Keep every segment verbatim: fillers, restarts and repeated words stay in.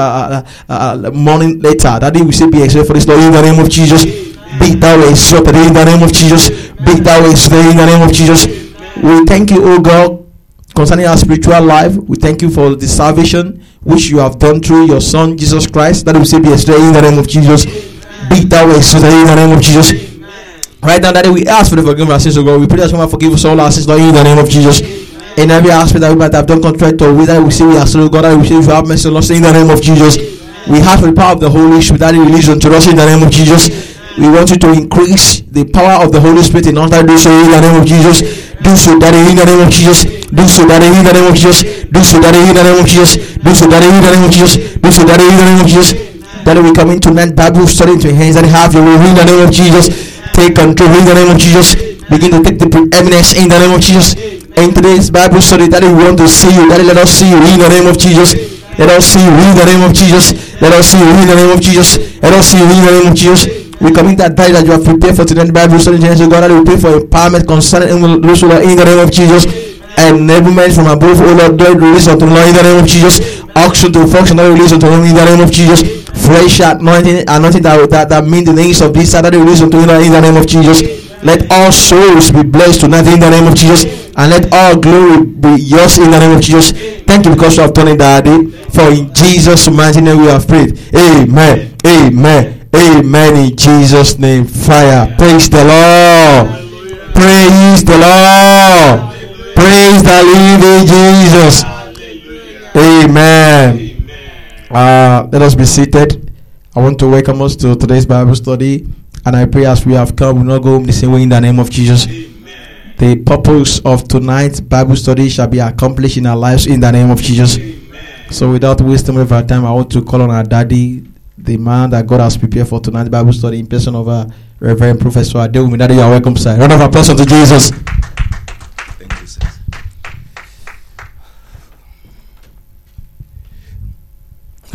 uh, uh, uh, morning later, that day we say, be exalted for this Lord in the name of Jesus. Be thou exalted in the name of Jesus. Be thou exalted in the name of Jesus. We thank you, O God, concerning our spiritual life. We thank you for the salvation which you have done through your Son Jesus Christ. That we say, be exalted in the name of Jesus. Be thou exalted in the name of Jesus. Right now, that we ask for the forgiveness of our sins, O God. We pray that someone forgive us all our sins, Lord, in the name of Jesus. In every aspect that we might have done contrary to we that we say we are so God, that we say we have mercy on us in the name of Jesus. We have the power of the Holy Spirit that is released unto us in the name of Jesus. We want you to increase the power of the Holy Spirit in us that do so in the name of Jesus. Do so that in the name of Jesus. Do so that in the name of Jesus. Do so that in the name of Jesus. Do so that in the name of Jesus. Do so that in the name of Jesus. That we come into tonight Bible study into your hands and have your way in the name of Jesus. Take control in the name of Jesus. Begin to take the preeminence in the name of Jesus. In today's Bible study, Daddy, we want to see you. Daddy, let us see you in the name of Jesus. Let us see you in the name of Jesus. Let us see you in the name of Jesus. Let us see you in the name of Jesus. We commit that Daddy that you have prepared for today's Bible study. Jesus, God, that we pray for empowerment concerning those who are in the name of Jesus. Enablement from above, O Lord, Lord, release unto the Lord in the name of Jesus. Auction to function, Lord, release unto the Lord in the name of Jesus. Fresh anointing, anointing that that, that means the names of this Saturday, release unto the Lord in the name of Jesus. Let all souls be blessed tonight in the name of Jesus. And let all glory be yours in the name of Jesus. Thank you because you have done it that day. For in Jesus' mighty name we have prayed. Amen. Amen. Amen. In Jesus' name. Fire. Praise the Lord. Praise the Lord. Praise the living Jesus. Amen. Uh, let us be seated. I want to welcome us to today's Bible study. And I pray as we have come, we will not go home the same way in the name of Jesus. The purpose of tonight's Bible study shall be accomplished in our lives in the name of Jesus. Amen. So without wasting of our time, I want to call on our daddy, the man that God has prepared for tonight's Bible study in person of our Reverend Professor Adel. Daddy, you are welcome, sir. Round of applause unto Jesus. Thank you, sir.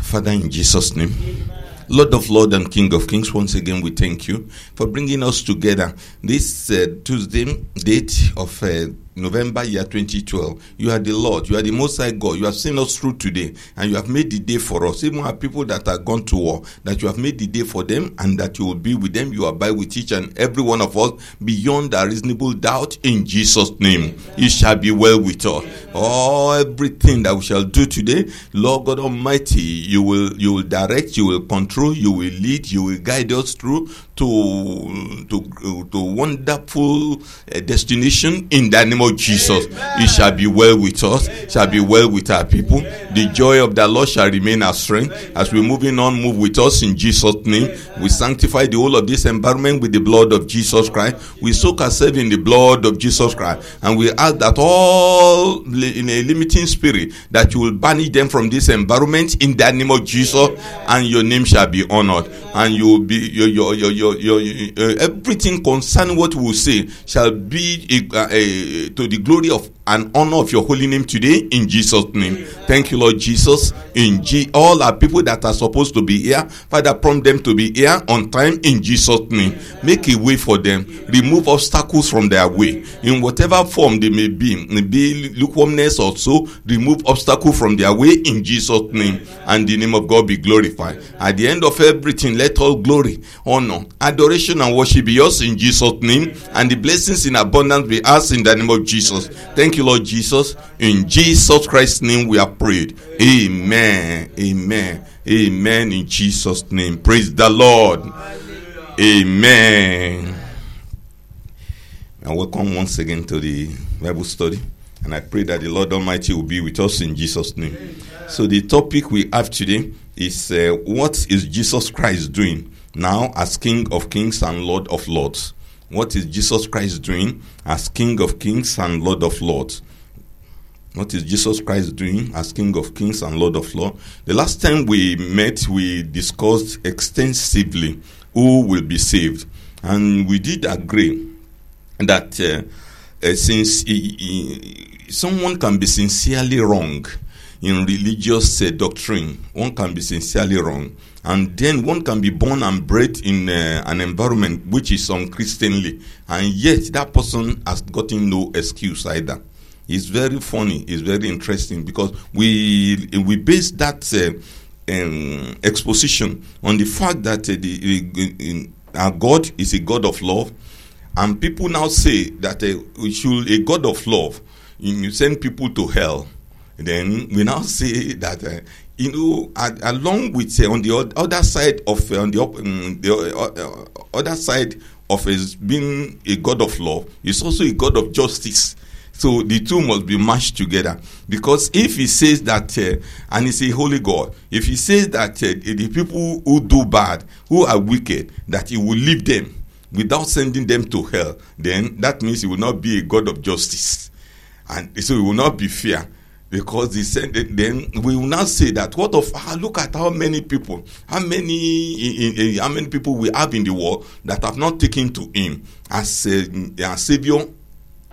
Father, in Jesus' name. Amen. Lord of Lords and King of Kings, once again we thank you for bringing us together this uh, Tuesday date of uh, November year twenty twelve. You are the Lord, you are the Most High God, you have seen us through today and you have made the day for us, even our people that are gone to war, that you have made the day for them and that you will be with them, you abide with each and every one of us beyond a reasonable doubt in Jesus' name. It shall be well with us. Oh, everything that we shall do today, Lord God Almighty, you will you will direct, you will control, you will lead, you will guide us through to to, to wonderful uh, destination in the name of Jesus. Amen. It shall be well with us. Amen. Shall be well with our people. Amen. The joy of the Lord shall remain our strength. Amen. As we're moving on, move with us in Jesus' name. Amen. We sanctify the whole of this environment with the blood of Jesus Christ. We soak ourselves in the blood of Jesus Christ, and we ask that all li- in a limiting spirit that you will banish them from this environment in the name of Jesus. Amen. And your name shall be honored, and you will be your your your your, your, your uh, everything concerning what we say shall be a, a, a to the glory of and honor of your holy name today in Jesus' name. Amen. Thank you, Lord Jesus. In G- all our people that are supposed to be here, Father, prompt them to be here on time in Jesus' name. Amen. Make a way for them. Remove obstacles from their way. In whatever form they may be, maybe lukewarmness or so, remove obstacles from their way in Jesus' name. Amen. And the name of God be glorified. At the end of everything, let all glory, honor, adoration and worship be yours in Jesus' name. Amen. And the blessings in abundance be ours in the name of Jesus. Amen. Thank Thank you, Lord Jesus. In Jesus Christ's name we have prayed. Amen. Amen. Amen. In Jesus' name. Praise the Lord. Amen. And welcome once again to the Bible study. And I pray that the Lord Almighty will be with us in Jesus' name. So the topic we have today is uh, what is Jesus Christ doing now as King of Kings and Lord of Lords? What is Jesus Christ doing as King of Kings and Lord of Lords? What is Jesus Christ doing as King of Kings and Lord of Lords? The last time we met, we discussed extensively who will be saved. And we did agree that uh, uh, since he, he, someone can be sincerely wrong in religious uh, doctrine, one can be sincerely wrong. And then one can be born and bred in uh, an environment which is unchristianly. And yet that person has gotten no excuse either. It's very funny. It's very interesting because we we base that uh, um, exposition on the fact that uh, the, in, our God is a God of love, and people now say that uh, we should, a God of love, you send people to hell. Then we now say that uh, you know, ad, along with uh, on the other side of uh, on the, um, the uh, uh, other side of as being a God of love, is also a God of justice. So the two must be mashed together, because if he says that, uh, and it's a holy God, if he says that uh, the people who do bad, who are wicked, that he will leave them without sending them to hell, then that means he will not be a God of justice, and so he will not be fair. Because they said, then we will now say that what of ah, look at how many people, how many, in, in, how many people we have in the world that have not taken to Him as uh, Savior uh,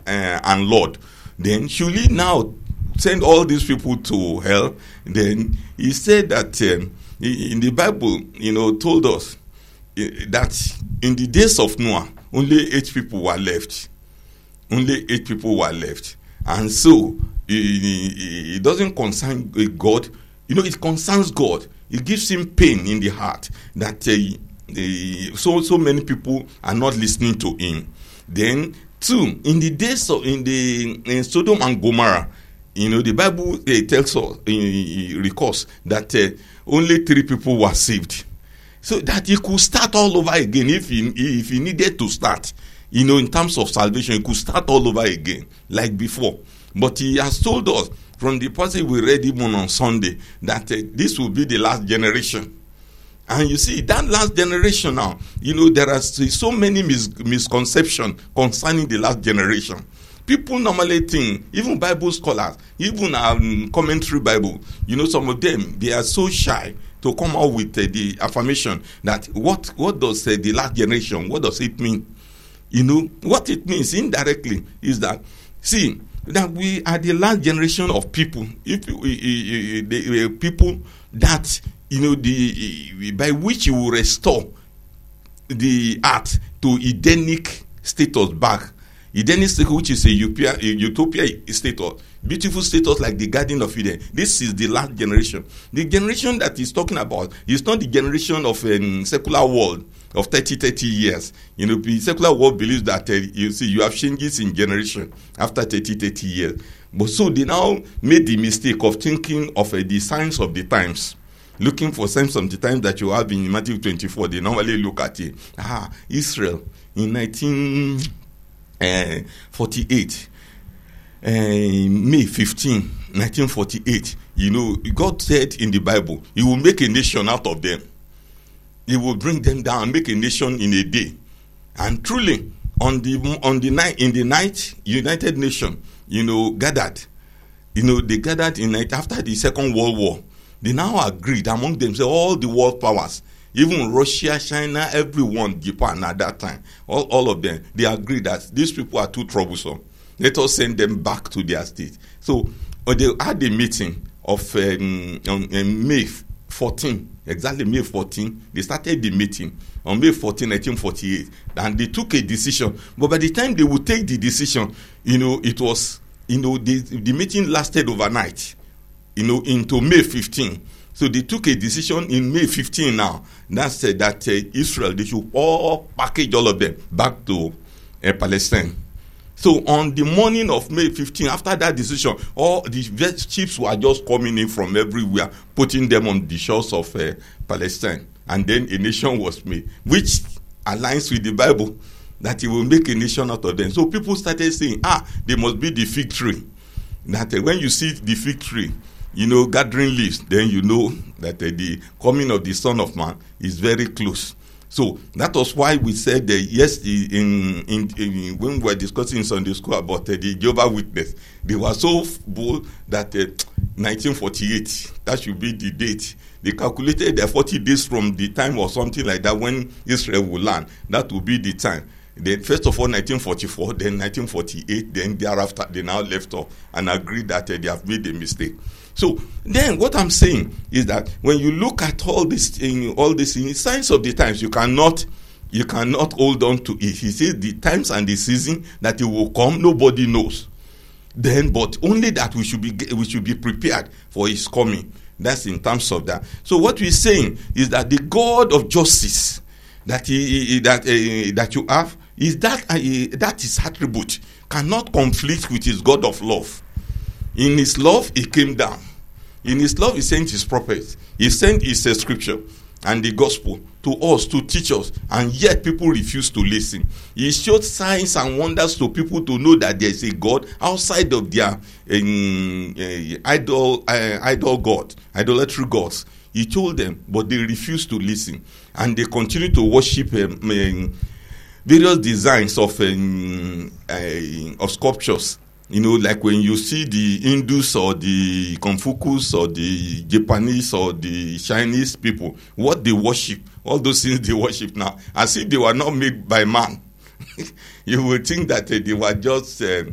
and Lord. Then surely now send all these people to hell. Then He said that um, in the Bible, you know, told us uh, that in the days of Noah, only eight people were left. Only eight people were left, and so. It doesn't concern God. You know, it concerns God. It gives him pain in the heart that uh, uh, so so many people are not listening to him. Then, two, in the days of in the in Sodom and Gomorrah, you know, the Bible uh, tells us, uh, records that uh, only three people were saved. So that he could start all over again if he if he needed to start. You know, in terms of salvation, he could start all over again like before. But he has told us from the passage we read even on Sunday that uh, this will be the last generation. And you see, that last generation now, you know, there are so many mis- misconceptions concerning the last generation. People normally think, even Bible scholars, even um, commentary Bible, you know, some of them, they are so shy to come out with uh, the affirmation that what, what does uh, the last generation, what does it mean? You know, what it means indirectly is that, see, that we are the last generation of people, if we, we, we, the, we, people that you know the by which you will restore the earth to Edenic status back. Edenic status, which is a utopia, a utopia status, beautiful status like the Garden of Eden. This is the last generation. The generation that he's talking about is not the generation of a um, secular world. Of thirty years. You know, the secular world believes that, uh, you see, you have changes in generation after thirty years. But so they now made the mistake of thinking of uh, the signs of the times, looking for signs of the times that you have in Matthew twenty-four. They normally look at it. Ah, Israel in nineteen forty-eight, uh, May fifteenth, nineteen forty-eight, you know, God said in the Bible, He will make a nation out of them. He will bring them down, make a nation in a day, and truly, on the on the night in the night, United Nations, you know, gathered, you know, they gathered in night after the Second World War. They now agreed among themselves, all the world powers, even Russia, China, everyone, Japan at that time, all all of them, they agreed that these people are too troublesome. Let us send them back to their state. So uh, they had a meeting of um, on, on May fourteenth. Exactly May fourteenth, they started the meeting on May fourteenth, nineteen forty-eight, and they took a decision. But by the time they would take the decision, you know, it was, you know, the, the meeting lasted overnight, you know, into May fifteenth. So they took a decision in May fifteenth now that said that uh, Israel, they should all package all of them back to uh, Palestine. So on the morning of May fifteenth, after that decision, all the ships were just coming in from everywhere, putting them on the shores of uh, Palestine. And then a nation was made, which aligns with the Bible, that it will make a nation out of them. So people started saying, ah, they must be the fig tree. That uh, when you see the fig tree, you know, gathering leaves, then you know that uh, the coming of the Son of Man is very close. So that was why we said uh, yes. In, in, in when we were discussing in Sunday school about uh, the Jehovah's Witness, they were so bold that uh, nineteen forty-eight, that should be the date. They calculated the forty days from the time or something like that when Israel will land. That would be the time. Then first of all, nineteen forty-four, then nineteen forty-eight, then thereafter they now left off and agreed that uh, they have made a mistake. So then, what I'm saying is that when you look at all this, in all these signs of the times, you cannot, you cannot hold on to it. He says the times and the season that it will come, nobody knows. Then, but only that we should be, we should be prepared for His coming. That's in terms of that. So what we're saying is that the God of justice that he, he that uh, that you have is that uh, that his attribute cannot conflict with his God of love. In his love, he came down. In his love, he sent his prophets. He sent his uh, scripture and the gospel to us, to teach us, and yet people refuse to listen. He showed signs and wonders to people to know that there is a God outside of their um, uh, idol, uh, idol God, idolatry gods. He told them, but they refused to listen, and they continued to worship um, um, various designs of um, uh, of sculptures. You know, like when you see the Hindus or the Confucius or the Japanese or the Chinese people, what they worship, all those things they worship now, as if they were not made by man. You would think that uh, they were just uh,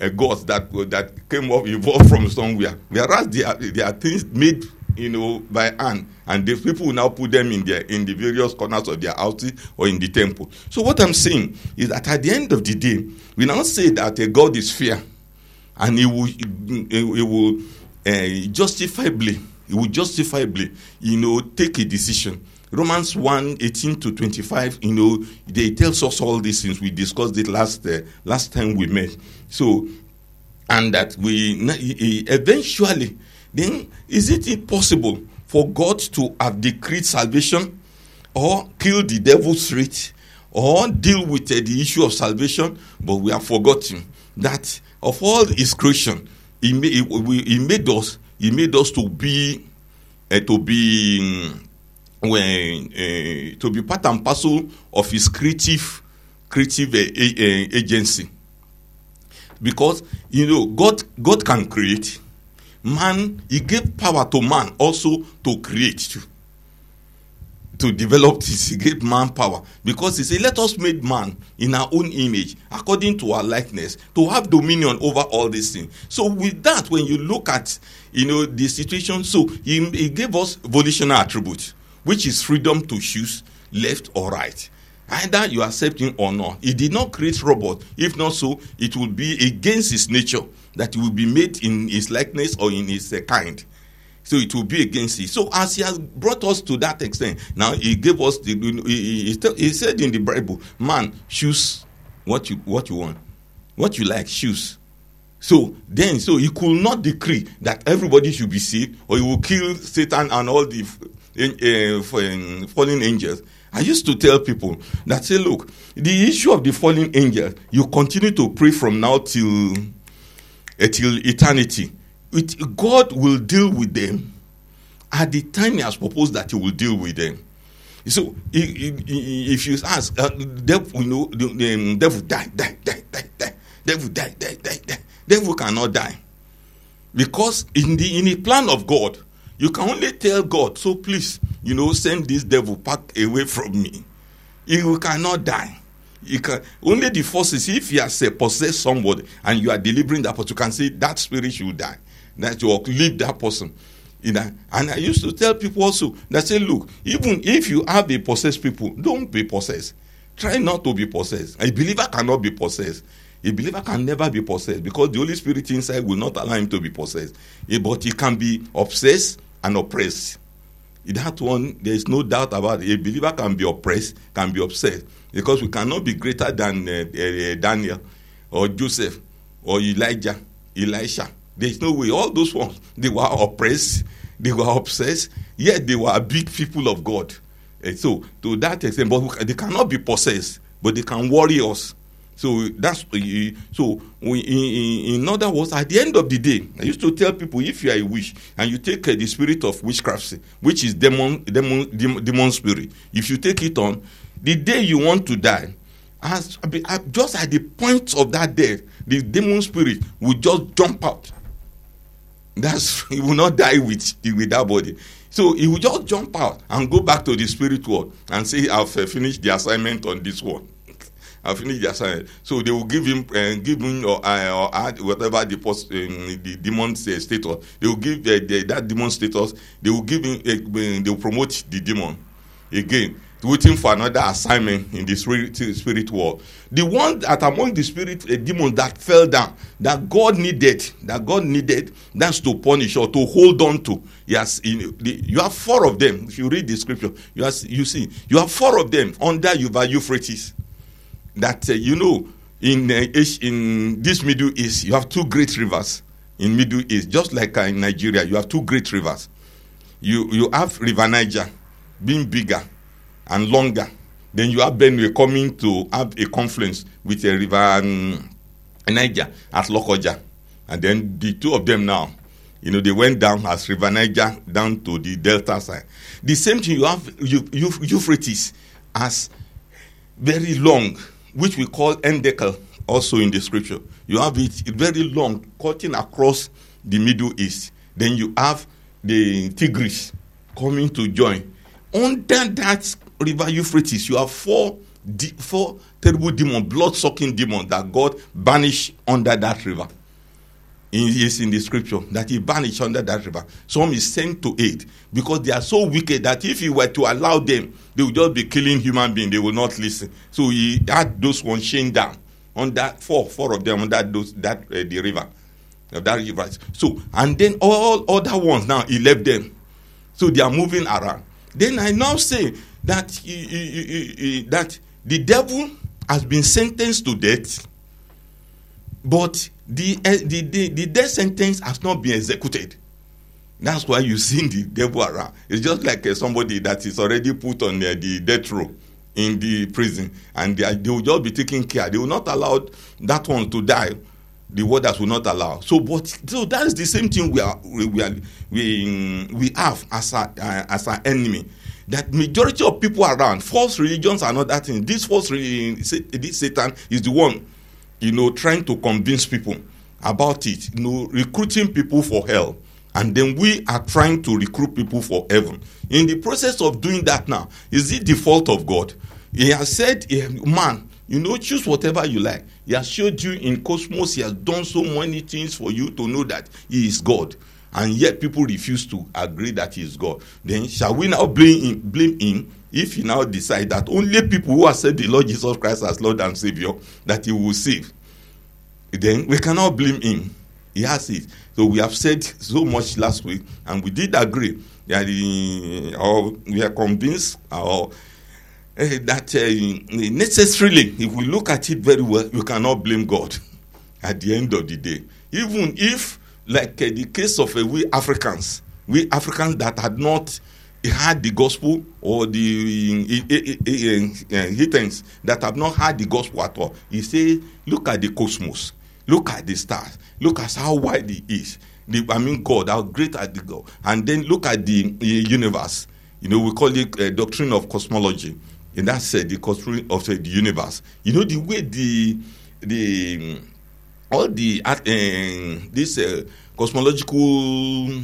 uh, gods that uh, that came up, evolved from somewhere. Whereas they are, they are things made, you know, by hand. And the people now put them in their in the various corners of their houses or in the temple. So what I'm saying is that at the end of the day, we now say that uh, God is fair. And he will, he will uh, justifiably, he will justifiably, you know, take a decision. Romans one, eighteen to twenty-five, you know, they tells us all these things. We discussed it last uh, last time we met. So, and that we eventually, then is it impossible for God to have decreed salvation, or kill the devil's threat, or deal with uh, the issue of salvation? But we have forgotten that. Of all his creation, he made, he, he made us. He made us to be, uh, to be, um, when, uh, to be part and parcel of his creative, creative uh, uh, agency. Because you know, God, God can create. Man, he gave power to man also to create, to, to develop this. He gave man power because he said, "Let us make man in our own image, according to our likeness, to have dominion over all these things." So, with that, when you look at, you know, the situation, so he, he gave us volitional attributes, which is freedom to choose left or right, either you accept him or not. He did not create robots. If not so, it would be against his nature that he will be made in his likeness or in his uh, kind. So it will be against it. So as he has brought us to that extent, now he gave us the. He, he, he said in the Bible, "Man, choose what you what you want, what you like, choose." So then, so he could not decree that everybody should be saved, or he will kill Satan and all the uh, fallen angels. I used to tell people that say, "Look, the issue of the fallen angels, you continue to pray from now till uh, till eternity." It, God will deal with them at the time he has proposed that he will deal with them. So, if, if you ask, uh, devil, you know, the, the devil die, die, die, die, die, devil die, die, die, die, devil cannot die, because in the in the plan of God, you can only tell God, so please, you know, send this devil back away from me. He cannot die. It can, only the forces, if he has uh, possessed somebody and you are delivering that person, you can say that spirit should die, that you will leave that person. You know? And I used to tell people also that say, look, even if you have a possessed people, don't be possessed. Try not to be possessed. A believer cannot be possessed. A believer can never be possessed because the Holy Spirit inside will not allow him to be possessed. But he can be obsessed and oppressed. That one, there is no doubt about it. A believer can be oppressed, can be obsessed. Because we cannot be greater than uh, uh, Daniel or Joseph or Elijah, Elisha. There is no way. All those ones, they were oppressed, they were obsessed, yet they were big people of God. And so, to that extent, but they cannot be possessed, but they can worry us. So, that's so. We, in, in other words, at the end of the day, I used to tell people, if you are a witch and you take uh, the spirit of witchcraft, which is demon, demon, demon, demon spirit, if you take it on, the day you want to die, as, just at the point of that death, the demon spirit will just jump out. That's, he will not die with, with that body. So he will just jump out and go back to the spirit world and say, I've uh, finished the assignment on this one. I've finished the assignment. So they will give him, uh, give him or, uh, or add whatever the, post, uh, the demon uh, status. They will give uh, the, that demon status. They will give him, uh, they will promote the demon again. waiting for another assignment in the spirit, spirit world. The one that among the spirit, a demon that fell down, that God needed, that God needed, that's to punish or to hold on to. Yes, in the, you have four of them. If you read the scripture, you, has, you see, you have four of them under Euphrates. That, uh, you know, in, uh, in this Middle East, you have two great rivers in Middle East. Just like uh, in Nigeria, you have two great rivers. You, you have River Niger being bigger and longer. Then you have Benue coming to have a confluence with a river um, Niger at Lokoja. And then the two of them now, you know, they went down as River Niger down to the delta side. The same thing you have you, you, Euphrates as very long, which we call endecal also in the scripture. You have it very long, cutting across the Middle East. Then you have the Tigris coming to join. Under that river Euphrates, you have four, de- four terrible demons, blood-sucking demons that God banished under that river. It's in the scripture that he banished under that river. Some is sent to aid because they are so wicked that if he were to allow them, they would just be killing human beings. They will not listen. So he had those ones chained down under four, four of them under those, that uh, the river. Of that river. So, and then all other ones now, he left them. So they are moving around. Then I now say that he, he, he, he, that the devil has been sentenced to death, but the, uh, the, the, the death sentence has not been executed. That's why you've seen the devil around. It's just like uh, somebody that is already put on uh, the death row in the prison, and they, are, they will just be taking care. They will not allow that one to die. The warders will not allow. So, but so that is the same thing we are we we are, we, we have as our uh, as our enemy. That majority of people around, false religions are not that thing. This false religion, this Satan is the one, you know, trying to convince people about it. You know, recruiting people for hell, and then we are trying to recruit people for heaven. In the process of doing that, now is it the fault of God? He has said, "Man, you know, choose whatever you like." He has showed you in cosmos. He has done so many things for you to know that he is God. And yet people refuse to agree that he is God. Then shall we now blame him, blame him if he now decides that only people who accept the Lord Jesus Christ as Lord and Savior, that he will save? Then we cannot blame him. He has it. So we have said so much last week, and we did agree that he, or we are convinced or Uh, that uh, necessarily, if we look at it very well, you cannot blame God at the end of the day. Even if, like uh, the case of uh, we Africans, we Africans that had not had the gospel or the uh, uh, uh, uh, Hittites that have not had the gospel at all, he says, look at the cosmos, look at the stars, look at how wide it is. The, I mean, God, how great are the God. And then look at the uh, universe. You know, we call it uh, doctrine of cosmology. And that's uh, the construction of uh, the universe. You know, the way the the all the uh, uh, these uh, cosmological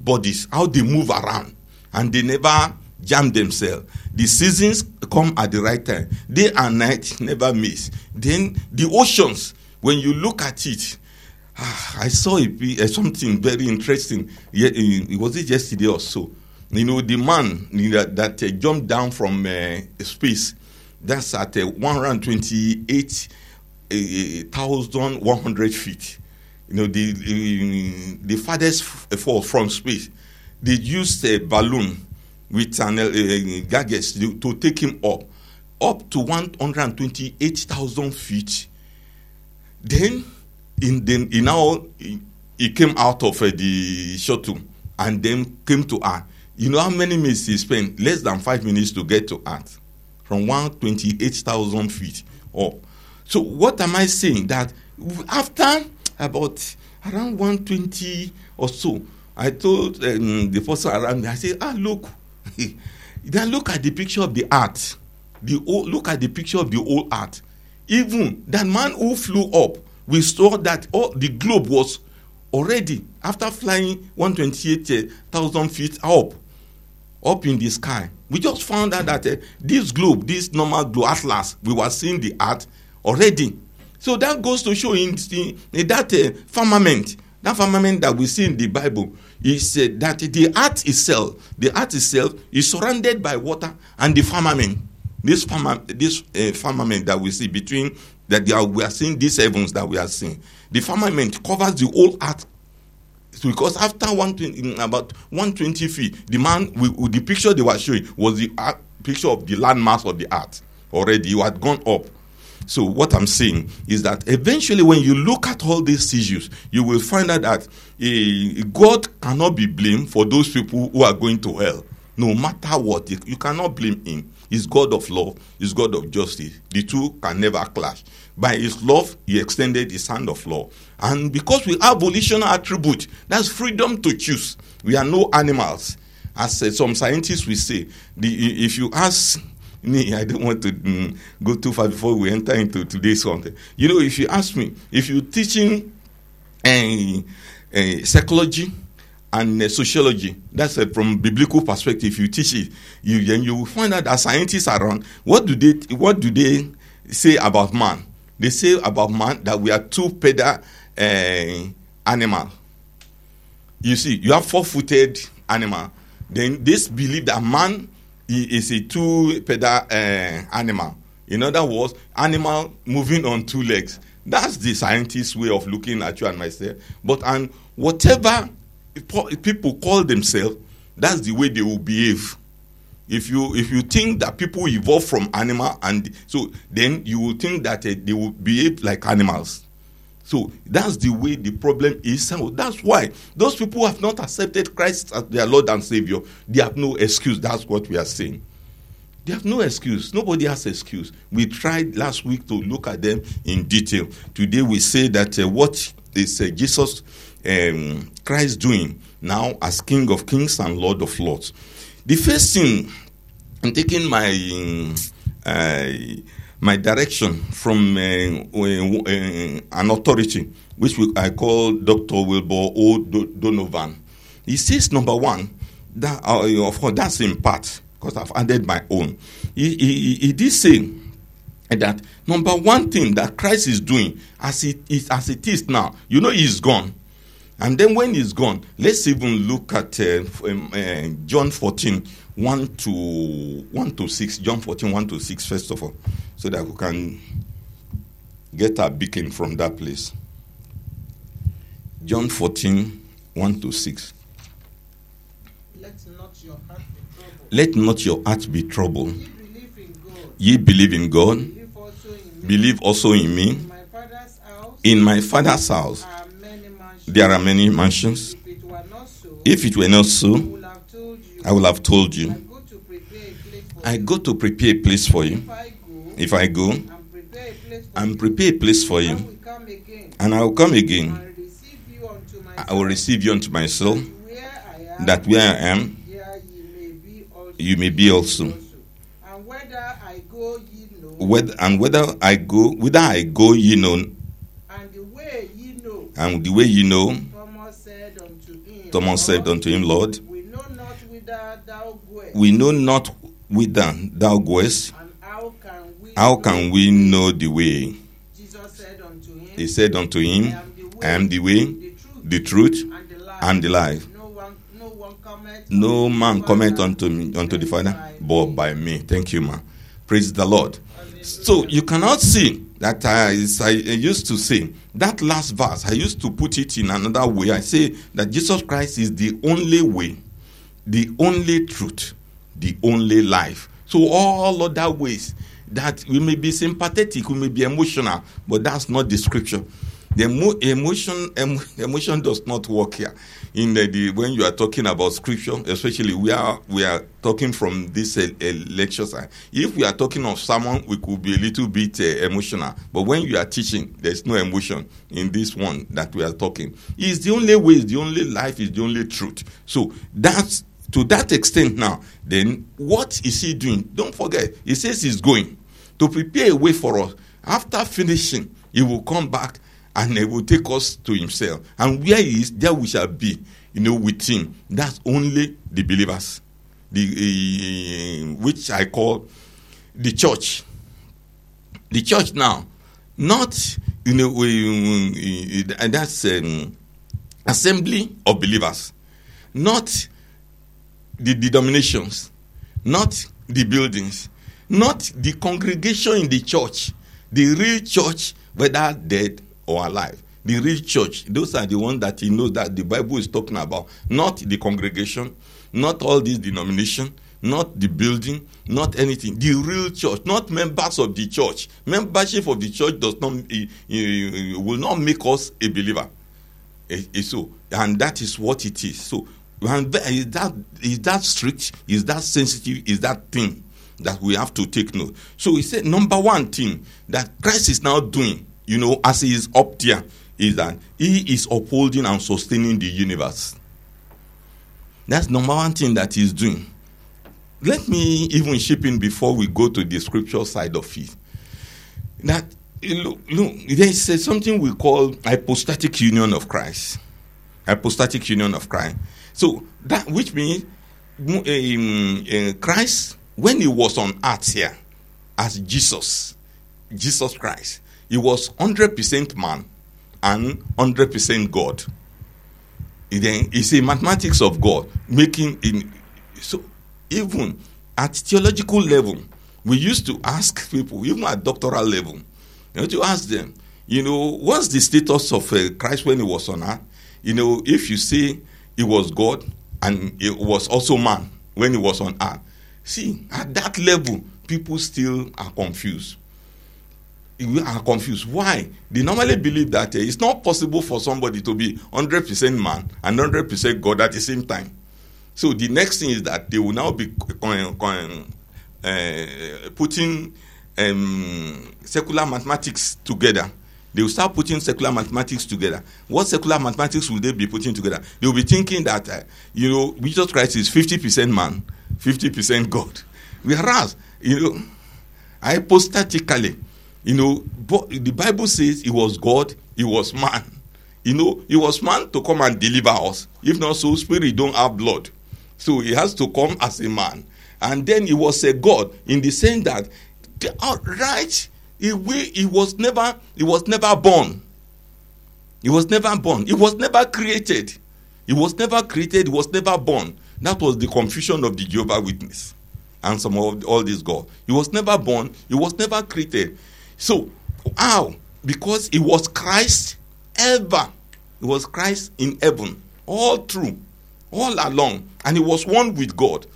bodies, how they move around, and they never jam themselves. The seasons come at the right time. Day and night never miss. Then the oceans, when you look at it, ah, I saw a, something very interesting. Was it yesterday or so? You know, the man that, that uh, jumped down from uh, space, that's at uh, one hundred twenty-eight thousand one hundred feet. You know, the uh, the farthest fall from space, they used a balloon with an uh, gages to, to take him up, up to one hundred twenty-eight thousand feet. Then, in the, in our, he came out of uh, the shuttle and then came to Earth. You know how many minutes he spent? Less than five minutes to get to Earth from one hundred twenty-eight thousand feet up. So what am I saying? That after about around one hundred twenty or so, I told um, the person around me, I said, ah, look. Then look at the picture of the Earth. The old, look at the picture of the old Earth. Even that man who flew up, we saw that all the globe was already, after flying one hundred twenty-eight thousand feet up, up in the sky, we just found out that uh, this globe, this normal globe, Atlas, we were seeing the Earth already. So that goes to show in, in, in that uh, firmament That firmament that we see in the Bible is uh, that the earth itself, the earth itself is surrounded by water and the firmament. This firmament, this uh, firmament that we see between that they are, we are seeing these heavens that we are seeing. The firmament covers the whole earth. So because after one twenty, about one hundred twenty feet, the man with, with the picture they were showing was the earth, picture of the landmass of the earth. Already, you had gone up. So what I'm saying is that eventually when you look at all these issues, you will find out that uh, God cannot be blamed for those people who are going to hell. No matter what, you cannot blame him. He's God of love, he's God of justice. The two can never clash. By his love, he extended his hand of law. And because we have volitional attribute, that's freedom to choose. We are no animals. As uh, some scientists will say, the, if you ask... Me, I don't want to mm, go too far before we enter into today's content. You know, if you ask me, if you're teaching uh, uh, psychology and uh, sociology, that's uh, from biblical perspective, if you teach it, you then you will find out that scientists are wrong. What do they what do they say about man? They say about man that we are two-pedal uh, animal. You see, you have four-footed animal. Then this belief that man He is a two-pedal uh, animal. In other words, animal moving on two legs. That's the scientist's way of looking at you and myself. But and whatever people call themselves, that's the way they will behave. If you if you think that people evolve from animal, and so then you will think that uh, they will behave like animals. So that's the way the problem is. So that's why those people who have not accepted Christ as their Lord and Savior, they have no excuse. That's what we are saying. They have no excuse. Nobody has excuse. We tried last week to look at them in detail. Today we say that uh, what is uh, Jesus um, Christ doing now as King of Kings and Lord of Lords. The first thing, I'm taking my... Uh, My direction from uh, uh, an authority, which we, I call Doctor Wilbur O. Donovan. He says, number one, that uh, of course, that's in part, because I've added my own. He, he, he did say that number one thing that Christ is doing, as it is, as it is now, you know he's gone. And then when he's gone, let's even look at uh, um, uh, John fourteen, one to six. John fourteen, one to six, first of all, so that we can get our beacon from that place. John fourteen, one to six. Let not your heart be troubled. Let not your heart be troubled. Ye believe in God. Ye believe in God. Believe also in me. Believe also in me. In my Father's house. In my Father's house. Are There are many mansions. If it were not so, if it were not so I will have told you. I go to prepare a place for you. If I go and prepare a place for you, and I will come again, I will receive you unto myself, that where I am, you may be also. And whether I go, ye know. And whether I go, whether I go, ye know. And the way you know, Thomas said unto him, Thomas said unto him Lord, we know not whither thou goest. We know not whither thou goest. And how can we, how can we know the way? Jesus said unto him, he said unto him, I am the way, am the, way the, truth, the truth, and the life. And the life. No, one, no, one cometh no man cometh unto me, unto the Father, by but by me. Thank you, ma. Praise the Lord. Hallelujah. So you cannot see. That I, I used to say, that last verse, I used to put it in another way. I say that Jesus Christ is the only way, the only truth, the only life. So all other ways that we may be sympathetic, we may be emotional, but that's not the scripture. The emo- emotion em- emotion does not work here. In the, the when you are talking about scripture, especially we are we are talking from this uh, uh, lecture side. If we are talking of someone, we could be a little bit uh, emotional. But when you are teaching, there is no emotion in this one that we are talking. It's the only way. It's the only life. It's the only truth. So that's to that extent. Now, then, what is he doing? Don't forget, he says he's going to prepare a way for us. After finishing, he will come back. And he will take us to himself. And where he is, there we shall be, you know, with him. That's only the believers, the uh, which I call the church. The church now, not, you know, we, we, that's um, assembly of believers, not the denominations, not the buildings, not the congregation in the church, the real church, whether dead or alive. The real church, those are the ones that he knows that the Bible is talking about, not the congregation, not all these denominations, not the building, not anything. The real church, not members of the church. Membership of the church does not it, it will not make us a believer. It, it, so, and that is what it is. So, and is that is that strict? Is that sensitive? Is that thing that we have to take note? So, he said number one thing that Christ is now doing, you know, as he is up there, is that he is upholding and sustaining the universe. That's number one thing that he's doing. Let me even chip in before we go to the scripture side of it. That look, look there is something we call hypostatic union of Christ. Hypostatic union of Christ. So that which means um, uh, Christ, when he was on earth here as Jesus, Jesus Christ, he was one hundred percent man and one hundred percent God. Then it's a mathematics of God making in so. Even at theological level, we used to ask people, even at doctoral level, you know, to ask them, you know, what's the status of uh, Christ when he was on earth? You know, if you say he was God and he was also man when he was on earth. See, at that level, people still are confused. We are confused. Why? They normally believe that uh, it's not possible for somebody to be one hundred percent man and one hundred percent God at the same time. So the next thing is that they will now be uh, putting um, secular mathematics together. They will start putting secular mathematics together. What secular mathematics will they be putting together? They will be thinking that, uh, you know, Jesus Christ is fifty percent man, fifty percent God. Whereas, you know, hypostatically, you know, the Bible says he was God, he was man. You know, he was man to come and deliver us. If not so, spirit don't have blood. So he has to come as a man. And then he was a God in the sense that the outright he, he was never he was never born. He was never born. He was never created. He was never created. He was never born. That was the confusion of the Jehovah's Witness and some of all this God. He was never born. He was never created. So how? Because he was Christ ever. It was Christ in heaven. All through, all along, and he was one with God.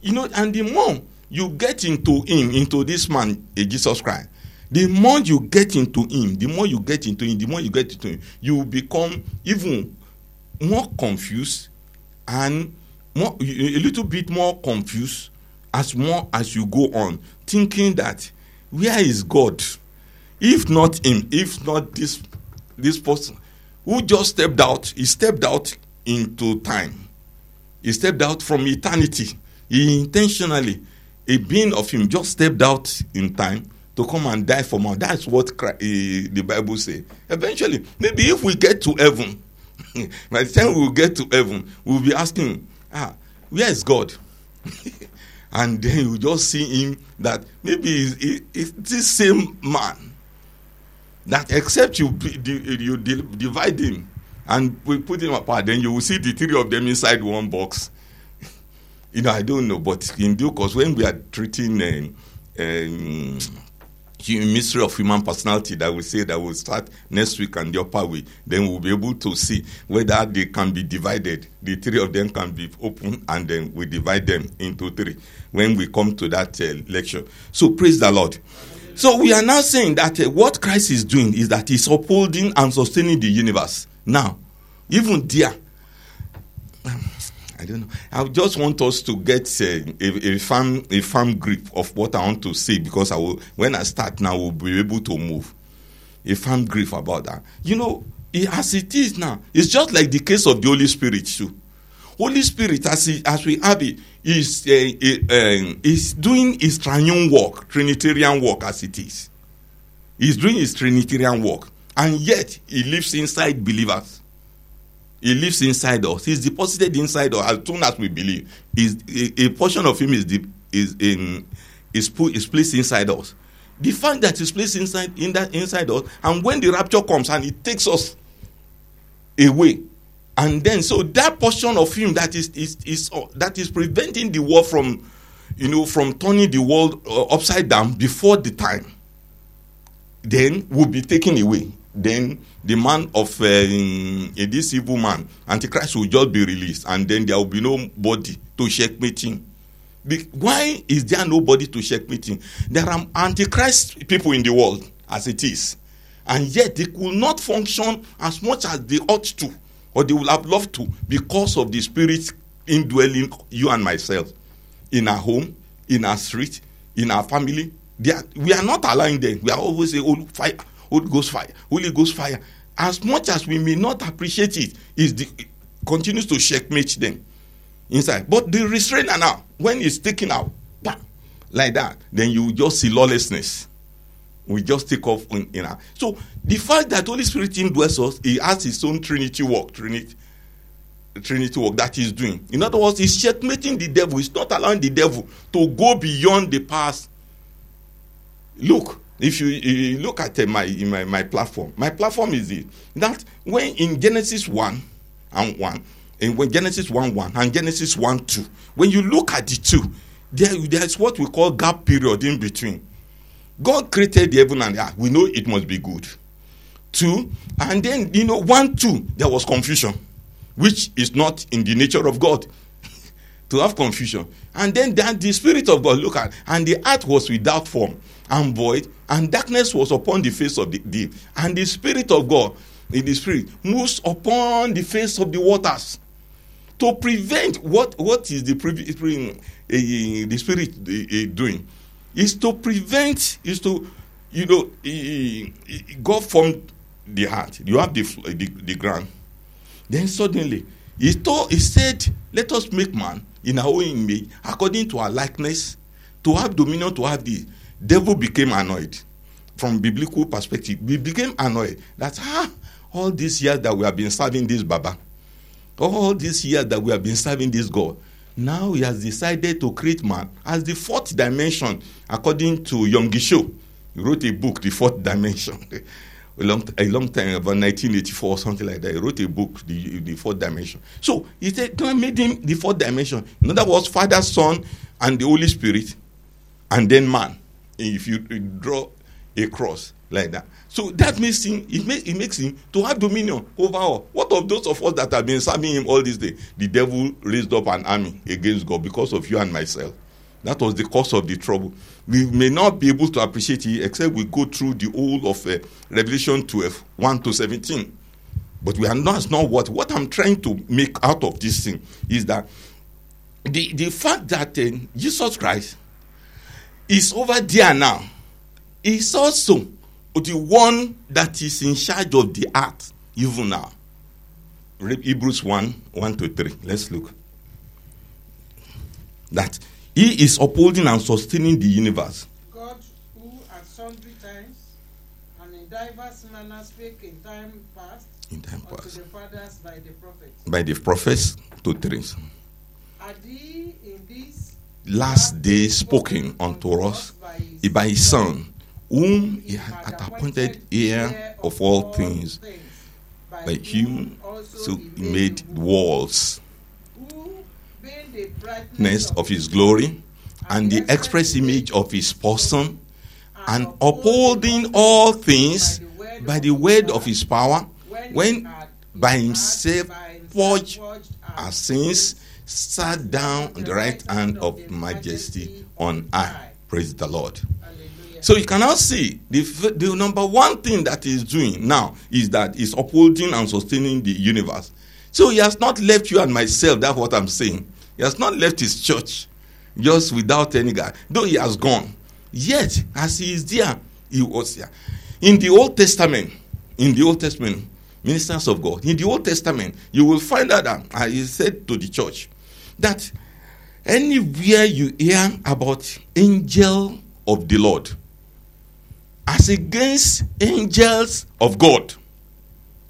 You know, and the more you get into him, into this man, Jesus Christ, the more you get into him, the more you get into him, the more you get into him, you become even more confused and more a little bit more confused as more as you go on, thinking that where is God? If not him, if not this this person who just stepped out, he stepped out into time. He stepped out from eternity. He intentionally, a being of him, just stepped out in time to come and die for man. That's what Christ, uh, the Bible says. Eventually, maybe if we get to heaven, by the time we get to heaven, we'll be asking, ah, where is God? And then you just see him that maybe it's, it's this same man. That except you you divide him and we put him apart, then you will see the three of them inside one box. You know, I don't know, but in due course, when we are treating the um, um, mystery of human personality, that we say that we'll start next week and the upper week, then we'll be able to see whether they can be divided. The three of them can be open, and then we divide them into three when we come to that uh, lecture. So praise the Lord. So we are now saying that uh, what Christ is doing is that he's upholding and sustaining the universe. Now, even there, I don't know. I just want us to get uh, a, a firm, a firm grip of what I want to say, because I will. When I start now, we'll be able to move. A firm grip about that. You know, as it is now, it's just like the case of the Holy Spirit too. Holy Spirit, as he, as we have it, is, uh, uh, is doing his triune work, Trinitarian work as it is. He's doing his Trinitarian work. And yet, he lives inside believers. He lives inside us. He's deposited inside us as soon as we believe. He's, a, a portion of him is, de- is, in, is, put, is placed inside us. The fact that he's placed inside, in that, inside us, and when the rapture comes and it takes us away, And then, so that portion of him that is is is uh, that is preventing the world from, you know, from turning the world uh, upside down before the time, then will be taken away. Then the man of uh, in, in this evil man, Antichrist, will just be released, and then there will be nobody to checkmate him. Be- Why is there nobody to checkmate him? There are Antichrist people in the world as it is, and yet they could not function as much as they ought to, or they will have loved to, because of the spirit indwelling you and myself. In our home, in our street, in our family, they are, we are not allowing them. We are always saying, oh, fire, Holy Ghost fire, Holy Ghost fire. As much as we may not appreciate it, is the, it continues to checkmate them inside. But the restrainer now, when it's taken out, bam, like that, then you just see lawlessness. We just take off in, in our. So the fact that Holy Spirit indwells us, he has his own Trinity work, Trinity, Trinity work that he's doing. In other words, he's checkmating the devil. He's not allowing the devil to go beyond the past. Look, if you, if you look at uh, my, my my platform, my platform is it that when in Genesis one and one, and when Genesis one one and Genesis one two, when you look at the two, there there is what we call gap period in between. God created the heaven and the earth. We know it must be good. Two, and then, you know, one, two, there was confusion, which is not in the nature of God to have confusion. And then, then the Spirit of God, look at, and the earth was without form and void, and darkness was upon the face of the deep. And the Spirit of God, in the Spirit, moves upon the face of the waters to prevent what, what is the, pre- pre- uh, the Spirit uh, uh, doing. Is to prevent, is to, you know, God formed the heart. You have the the, the ground. Then suddenly, he, told, he said, let us make man in our own image, according to our likeness, to have dominion, to have this. Devil became annoyed. From biblical perspective, we became annoyed. That ah, all these years that we have been serving this Baba, all these years that we have been serving this God, now he has decided to create man as the fourth dimension, according to Yongisho. He wrote a book, The Fourth Dimension, a, long, a long time, about nineteen eighty-four or something like that. He wrote a book, The, the Fourth Dimension. So he said, God made him the fourth dimension. In other words, Father, Son, and the Holy Spirit, and then man. If you draw a cross like that. So that makes him, it makes, it makes him to have dominion over all. What of those of us that have been serving him all this day? The devil raised up an army against God because of you and myself. That was the cause of the trouble. We may not be able to appreciate it except we go through the whole of uh, Revelation twelve, one to seventeen. But we are not, not what, what I'm trying to make out of this thing is that the, the fact that uh, Jesus Christ is over there now is also the one that is in charge of the earth, even now. Hebrews one, one to three. Let's look. That he is upholding and sustaining the universe. God, who at sundry times and in diverse manners spake in time past, in time past, to the fathers by the prophets. By the prophets to things. Are he in this last day spoken unto us by his, by his Son, whom he hath appointed heir of all things, by him also he made walls, brightness of his glory, and the express image of his person, and upholding all things by the word of his power, when by himself purged our sins, sat down on the right hand of majesty on high. Praise the Lord. So you cannot see the, the number one thing that he's doing now is that he's upholding and sustaining the universe. So he has not left you and myself, that's what I'm saying. He has not left his church just without any guy. Though he has gone, yet as he is there, he was there. In the Old Testament, in the Old Testament, ministers of God, in the Old Testament, you will find out that, as he said to the church, that anywhere you hear about angel of the Lord, as against angels of God.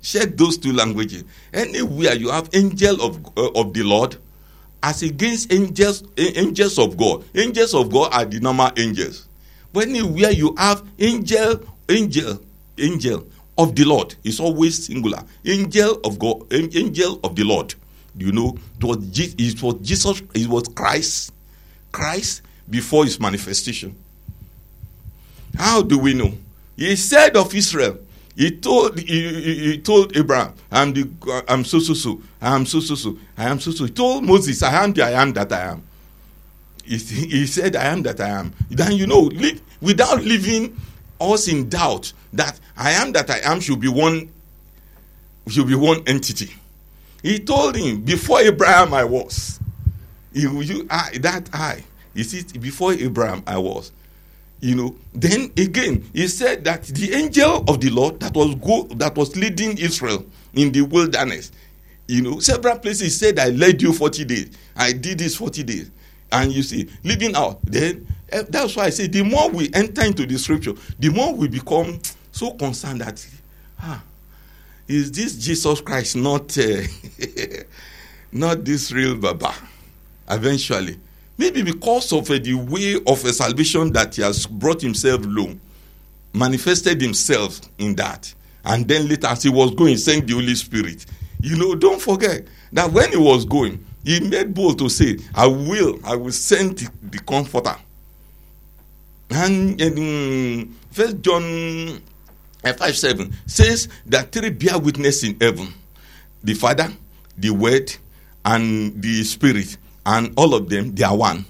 Check those two languages. Anywhere you have angel of uh, of the Lord, as against angels uh, angels of God. Angels of God are the normal angels. But anywhere you have angel, angel, angel of the Lord. It's always singular. Angel of God, angel of the Lord. You know, it was Jesus, it was Christ. Christ before his manifestation. How do we know? He said of Israel, he told he, he told Abraham, I am the, I'm so, so, so. I am so, so, so. I am so, so. He told Moses, I am the I am that I am. He, he said, I am that I am. Then you know, live, without leaving us in doubt that I am that I am should be one, should be one entity. He told him, before Abraham I was. You, you, I, that I. You see, before Abraham I was. You know, then again, he said that the angel of the Lord that was go, that was leading Israel in the wilderness, you know, several places he said, I led you forty days. I did this forty days. And you see, leading out. Then that's why I say the more we enter into the scripture, the more we become so concerned that, ah, is this Jesus Christ not, uh, not this real Baba? Eventually. Maybe because of uh, the way of a salvation that he has brought himself low, manifested himself in that. And then later, as he was going, he sent the Holy Spirit. You know, don't forget that when he was going, he made bold to say, I will, I will send the, the comforter. And in First John five seven says that three bear witness in heaven, the Father, the Word, and the Spirit. And all of them, they are one.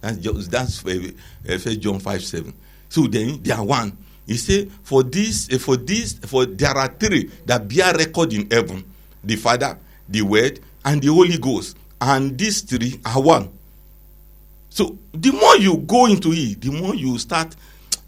That's just, that's First John five seven. So then they are one. He said, for this, for this, for there are three that bear record in heaven: the Father, the Word, and the Holy Ghost. And these three are one. So the more you go into it, the more you start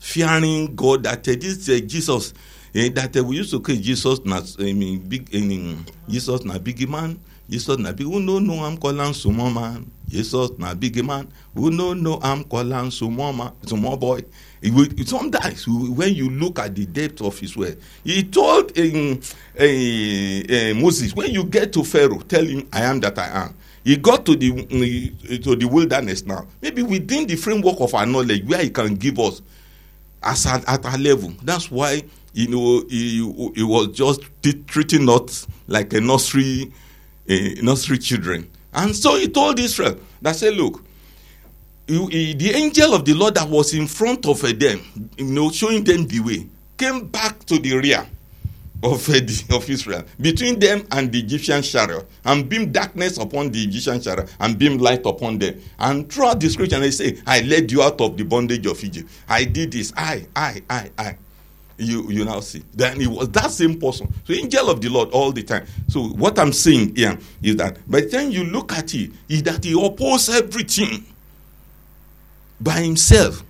fearing God. That uh, this uh, Jesus, uh, that uh, we used to call Jesus, not, I mean, big, I mean, Jesus, not big man. Jesus na big, who no no I'm calling small man. Jesus na big man, who no no I'm calling small man, small boy. It will, it sometimes when you look at the depth of his word, he told um, uh, uh, Moses, when you get to Pharaoh, tell him I am that I am. He got to the uh, to the wilderness now. Maybe within the framework of our knowledge, where he can give us as at, at our level. That's why you know he, he was just t- treating us like a nursery. Uh, nursery children. And so he told Israel, that said, look, you, you, the angel of the Lord that was in front of uh, them, you know, showing them the way, came back to the rear of, uh, the, of Israel, between them and the Egyptian chariot, and beamed darkness upon the Egyptian chariot, and beamed light upon them. And throughout the scripture, they say, I led you out of the bondage of Egypt. I did this. I, I, I, I. You you now see. Then it was that same person. So angel of the Lord all the time. So what I'm saying here is that by the time you look at it, is that he opposed everything by himself.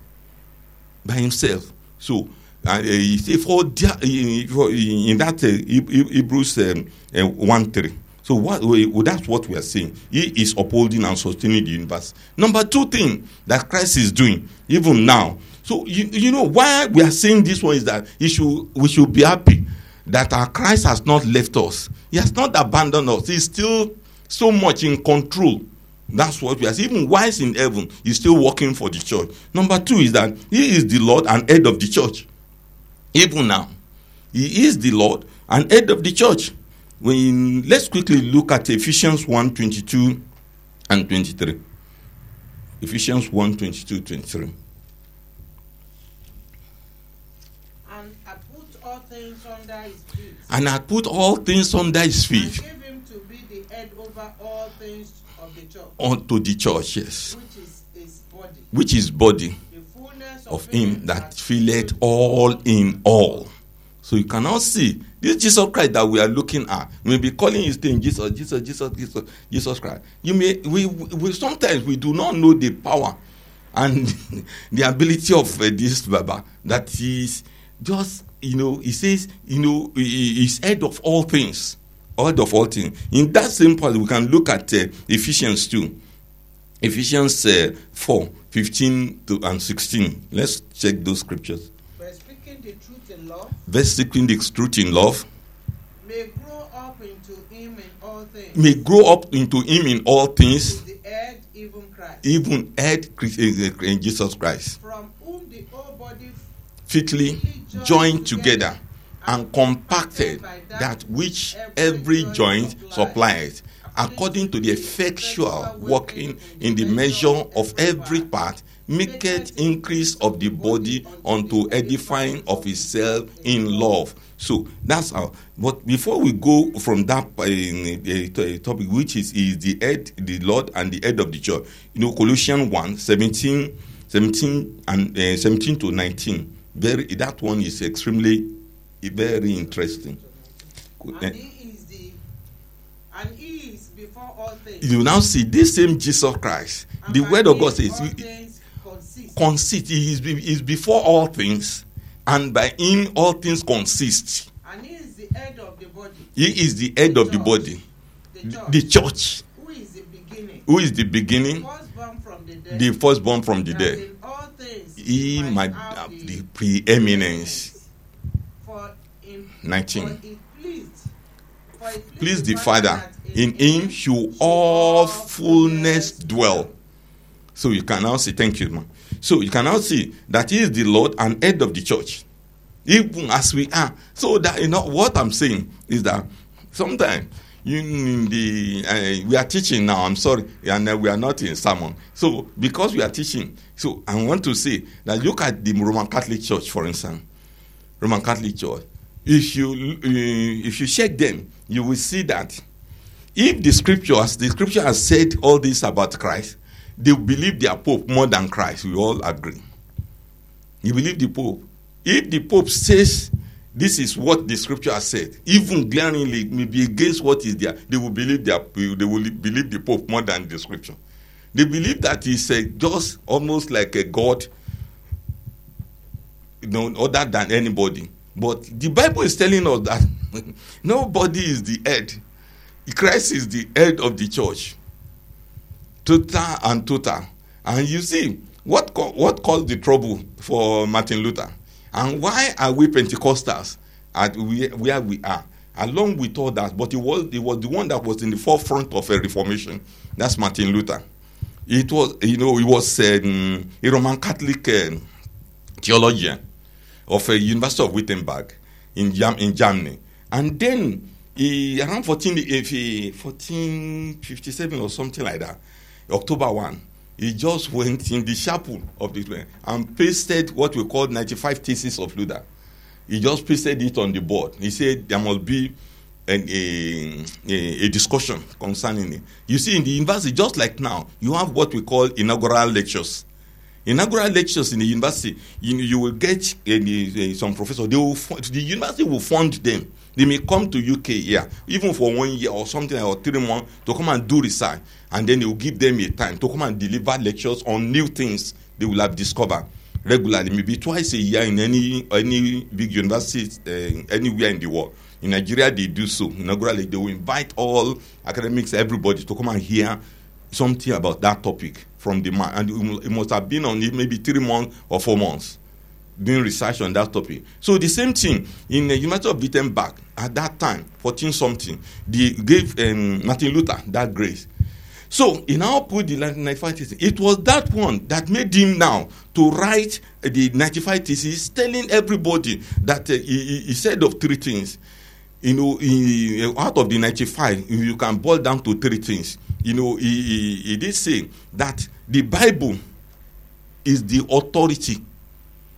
By himself. So uh, he said for, the, for in that uh, Hebrews um, uh, one three. So what well, that's what we are saying. He is upholding and sustaining the universe. Number two thing that Christ is doing even now. So, you, you know, why we are saying this one is that it should, we should be happy that our Christ has not left us. He has not abandoned us. He's still so much in control. That's what we are saying. Even whilst in heaven, he's still working for the church. Number two is that he is the Lord and head of the church. Even now, he is the Lord and head of the church. When, let's quickly look at Ephesians one twenty-two and twenty-three. Ephesians one twenty-two twenty-three. And I put all things under his feet. And gave him to be the head over all things of the church. Unto the church, yes. Which is his body. Which is body. The fullness of, of him that filleth all in all. So you cannot see this Jesus Christ that we are looking at. We'll be calling his name Jesus, Jesus, Jesus, Jesus, Jesus Christ. You may we, we sometimes we do not know the power and the ability of uh, this Baba that is just. You know, he says, you know, he is head of all things. Head of all things. In that same part, we can look at uh, Ephesians two. Ephesians uh, four, fifteen to, and sixteen. Let's check those scriptures. By speaking the truth in love. By speaking the truth in love. May grow up into him in all things. May grow up into him in all things. The head, even Christ. Even head, in Jesus Christ. From whom the whole body fitly joined together and compacted that which every joint supplies, according to the effectual working in the measure of every part, maketh increase of the body unto edifying of itself in love. So that's how. But before we go from that uh, topic, which is, is the head, the Lord, and the head of the church, you know, Colossians one, seventeen, seventeen and uh, seventeen to nineteen. Very, that one is extremely, very interesting. And he is the, and he is before all things. You now see this same Jesus Christ. And the word of God says, consist. He is, he is before all things. And by him all things consist. And he is the head of the body. He is the head the of church. the body. The church. the church. Who is the beginning? Who is the beginning? The firstborn from the dead. The firstborn from the dead. In all things he might have the, the preeminence. For in, nineteen. For it pleased, for it pleased, pleased the Father. In him should all fullness dwell. So you can now see. Thank you, man. So you can now see that he is the Lord and head of the church, even as we are. So that, you know, what I'm saying is that sometimes you in the uh, we are teaching now. I'm sorry, and uh, we are not in sermon. So because we are teaching, so I want to say that look at the Roman Catholic Church, for instance. Roman Catholic Church. If you uh, if you check them, you will see that if the scriptures, the scripture has said all this about Christ. They believe their Pope more than Christ. We all agree. You believe the Pope. If the Pope says this is what the Scripture has said, even glaringly maybe against what is there, they will believe their they will believe the Pope more than the Scripture. They believe that he's a, just almost like a God, you know, other than anybody. But the Bible is telling us that nobody is the head. Christ is the head of the church. Total and total. And you see, what co- what caused the trouble for Martin Luther? And why are we Pentecostals at we, where we are? Along with all that, but it was, it was the one that was in the forefront of a reformation. That's Martin Luther. It was, you know, he was um, a Roman Catholic uh, theologian of uh, University of Wittenberg in, Jam- in Germany. And then, he, around fourteen fifty-seven or something like that, October first, he just went in the chapel of this man and pasted what we call ninety-five theses of Luther. He just pasted it on the board. He said there must be an, a, a, a discussion concerning it. You see, in the university, just like now, you have what we call inaugural lectures. Inaugural lectures in the university, you, you will get uh, uh, some professors. They will fund, the university will fund them. They may come to U K here, even for one year or something, or three months, to come and do research. And then they will give them a time to come and deliver lectures on new things they will have discovered regularly, maybe twice a year in any any big university uh, anywhere in the world. In Nigeria, they do so. Inaugurally, they will invite all academics, everybody, to come and hear something about that topic from the man. And it must have been on it maybe three months or four months doing research on that topic. So the same thing in the University of Wittenberg at that time, fourteen something, they gave um, Martin Luther that grace. So he now put the ninety-five theses. It was that one that made him now to write the ninety-five theses, telling everybody that uh, he, he said of three things. You know, he, out of the ninety-five, you can boil down to three things. You know, he, he, he did say that the Bible is the authority,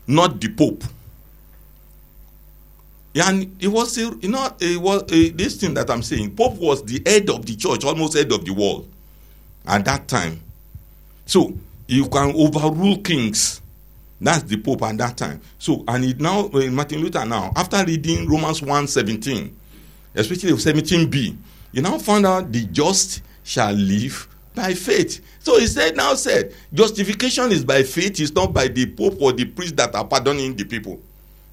not the Pope. And it was, you know, it was uh, this thing that I'm saying. Pope was the head of the church, almost head of the world at that time. So you can overrule kings. That's the Pope at that time. So, and it now, uh, Martin Luther now, after reading Romans one seventeen, especially seventeen b, you now found out the just shall live by faith. So he said, now said, justification is by faith, it's not by the Pope or the priest that are pardoning the people.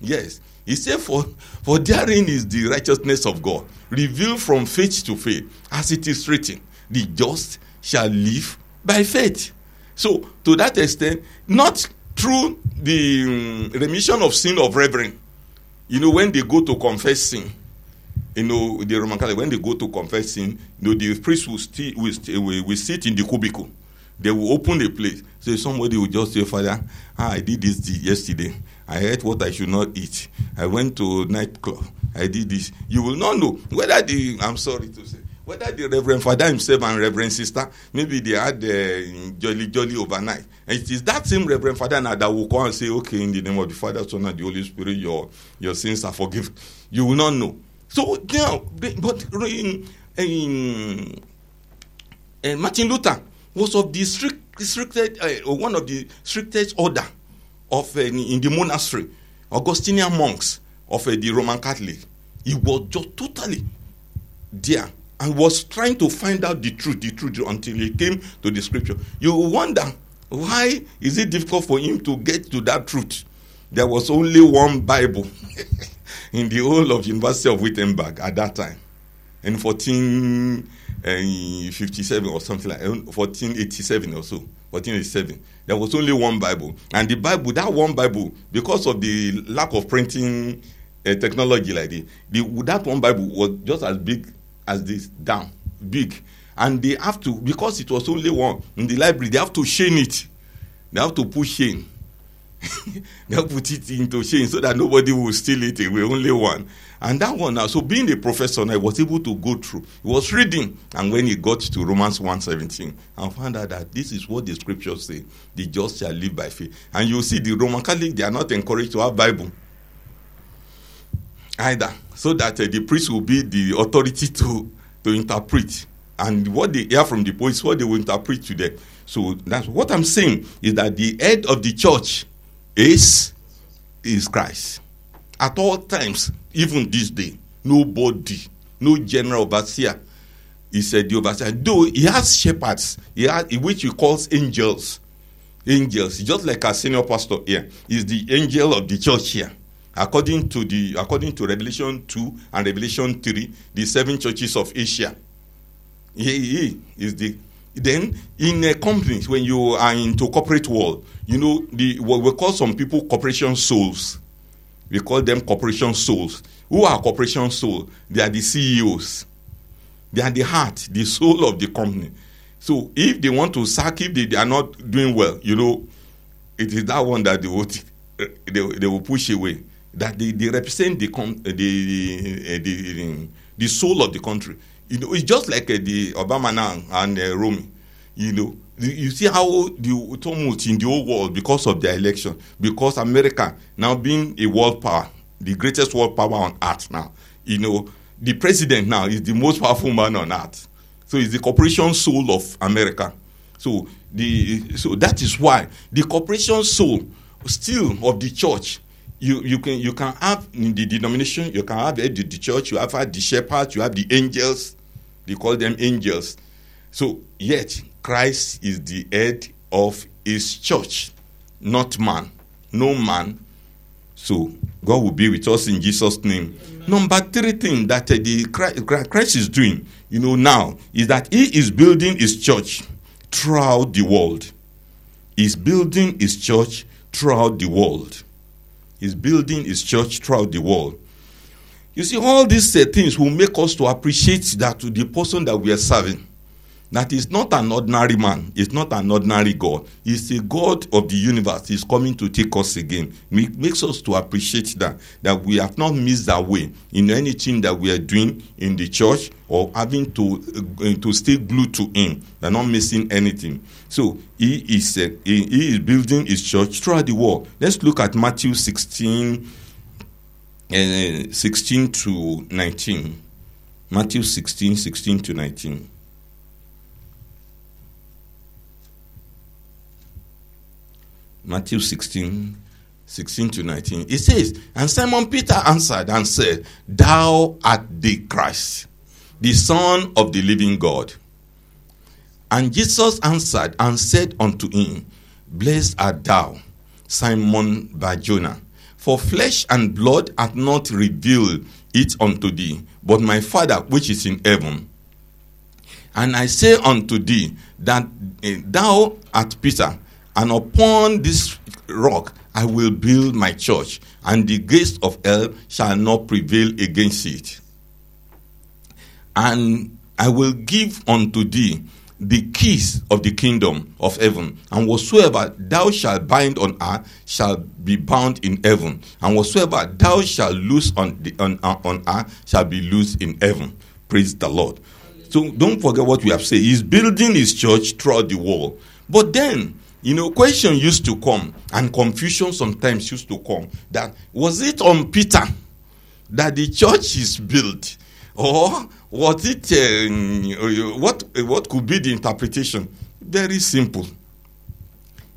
Yes. He said, for, for therein is the righteousness of God, revealed from faith to faith, as it is written, the just shall live by faith. So, to that extent, not through the um, remission of sin of reverend. You know, when they go to confess sin, you know, the Roman Catholic, when they go to confess sin, you know, the priest will, sti- will, st- will, will sit in the cubicle. They will open the place. So somebody will just say, Father, ah, I did this yesterday. I ate what I should not eat. I went to nightclub. I did this. You will not know whether the, I'm sorry to say, whether the Reverend Father himself and Reverend Sister, maybe they had uh, jolly, jolly overnight. And it is that same Reverend Father now that will come and say, okay, in the name of the Father, Son, and the Holy Spirit, your, your sins are forgiven. You will not know. So now, but in, in, in Martin Luther was of the strict, stricted, uh, one of the strictest order of uh, in the monastery, Augustinian monks of uh, the Roman Catholic. He was just totally there and was trying to find out the truth, the truth until he came to the scripture. You wonder why is it difficult for him to get to that truth? There was only one Bible in the whole of University of Wittenberg at that time, in fourteen fifty-seven or something like fourteen eighty-seven or so, fourteen eighty-seven. There was only one Bible, and the Bible, that one Bible, because of the lack of printing uh, technology like this, the, that one Bible was just as big as this, down, big, and they have to, because it was only one in the library, they have to chain it, they have to put chain. They'll put it into chains so that nobody will steal it away, only one. And that one now, so being a professor, I was able to go through. He was reading, and when he got to Romans one seventeen, I found out that this is what the scriptures say, the just shall live by faith. And you see, the Roman Catholic, they are not encouraged to have Bible either, so that uh, the priest will be the authority to, to interpret. And what they hear from the pope is what they will interpret to them. So that's what I'm saying, is that the head of the church Is, is Christ. At all times, even this day, nobody, no general overseer is uh, the overseer. Though he has shepherds, he has, which he calls angels. Angels, just like our senior pastor here, is the angel of the church here. According to the according to Revelation two and Revelation three, the seven churches of Asia. He, he is the Then, in a company, when you are into corporate world, you know, the, what we call some people corporation souls. We call them corporation souls. Who are corporation souls? They are the C E Os. They are the heart, the soul of the company. So, if they want to sack, if they, they are not doing well, you know, it is that one that they will, they, they will push away. That they, they represent the, the, the, the, the soul of the country. You know, it's just like uh, the Obama now and uh, Romney. You know, you see how the tumult in the whole world because of the election, because America now being a world power, the greatest world power on earth now. You know, the president now is the most powerful man on earth. So it's the corporation soul of America. So the so that is why the corporation soul still of the church. You you can you can have in the denomination, you can have the, the church, you have the shepherds, you have the angels. They call them angels. So, yet, Christ is the head of his church, not man. No man. So, God will be with us in Jesus' name. Amen. Number three thing that uh, the Christ, Christ is doing, you know, now, is that he is building his church throughout the world. He's building his church throughout the world. Is building his church throughout the world. You see, all these uh, things will make us to appreciate that the person that we are serving, that is not an ordinary man, is not an ordinary God. He's the God of the universe. He's coming to take us again. It makes us to appreciate that, that we have not missed our way in anything that we are doing in the church or having to uh, to stay glued to him. We're not missing anything. So he is uh, he, he is building his church throughout the world. Let's look at Matthew sixteen, uh, sixteen to nineteen. Matthew sixteen, sixteen to nineteen. Matthew sixteen, sixteen to nineteen. It says, and Simon Peter answered and said, Thou art the Christ, the Son of the living God. And Jesus answered and said unto him, Blessed art thou, Simon Bar-Jonah, for flesh and blood hath not revealed it unto thee, but my Father which is in heaven. And I say unto thee, that uh, thou art Peter, and upon this rock I will build my church, and the gates of hell shall not prevail against it. And I will give unto thee the keys of the kingdom of heaven. And whatsoever thou shalt bind on earth shall be bound in heaven. And whatsoever thou shalt loose on the, on, on earth shall be loosed in heaven. Praise the Lord. So don't forget what we have said. He's building his church throughout the world. But then, you know, question used to come, and confusion sometimes used to come. That was it on Peter that the church is built? Or was it, uh, what, what could be the interpretation? Very simple.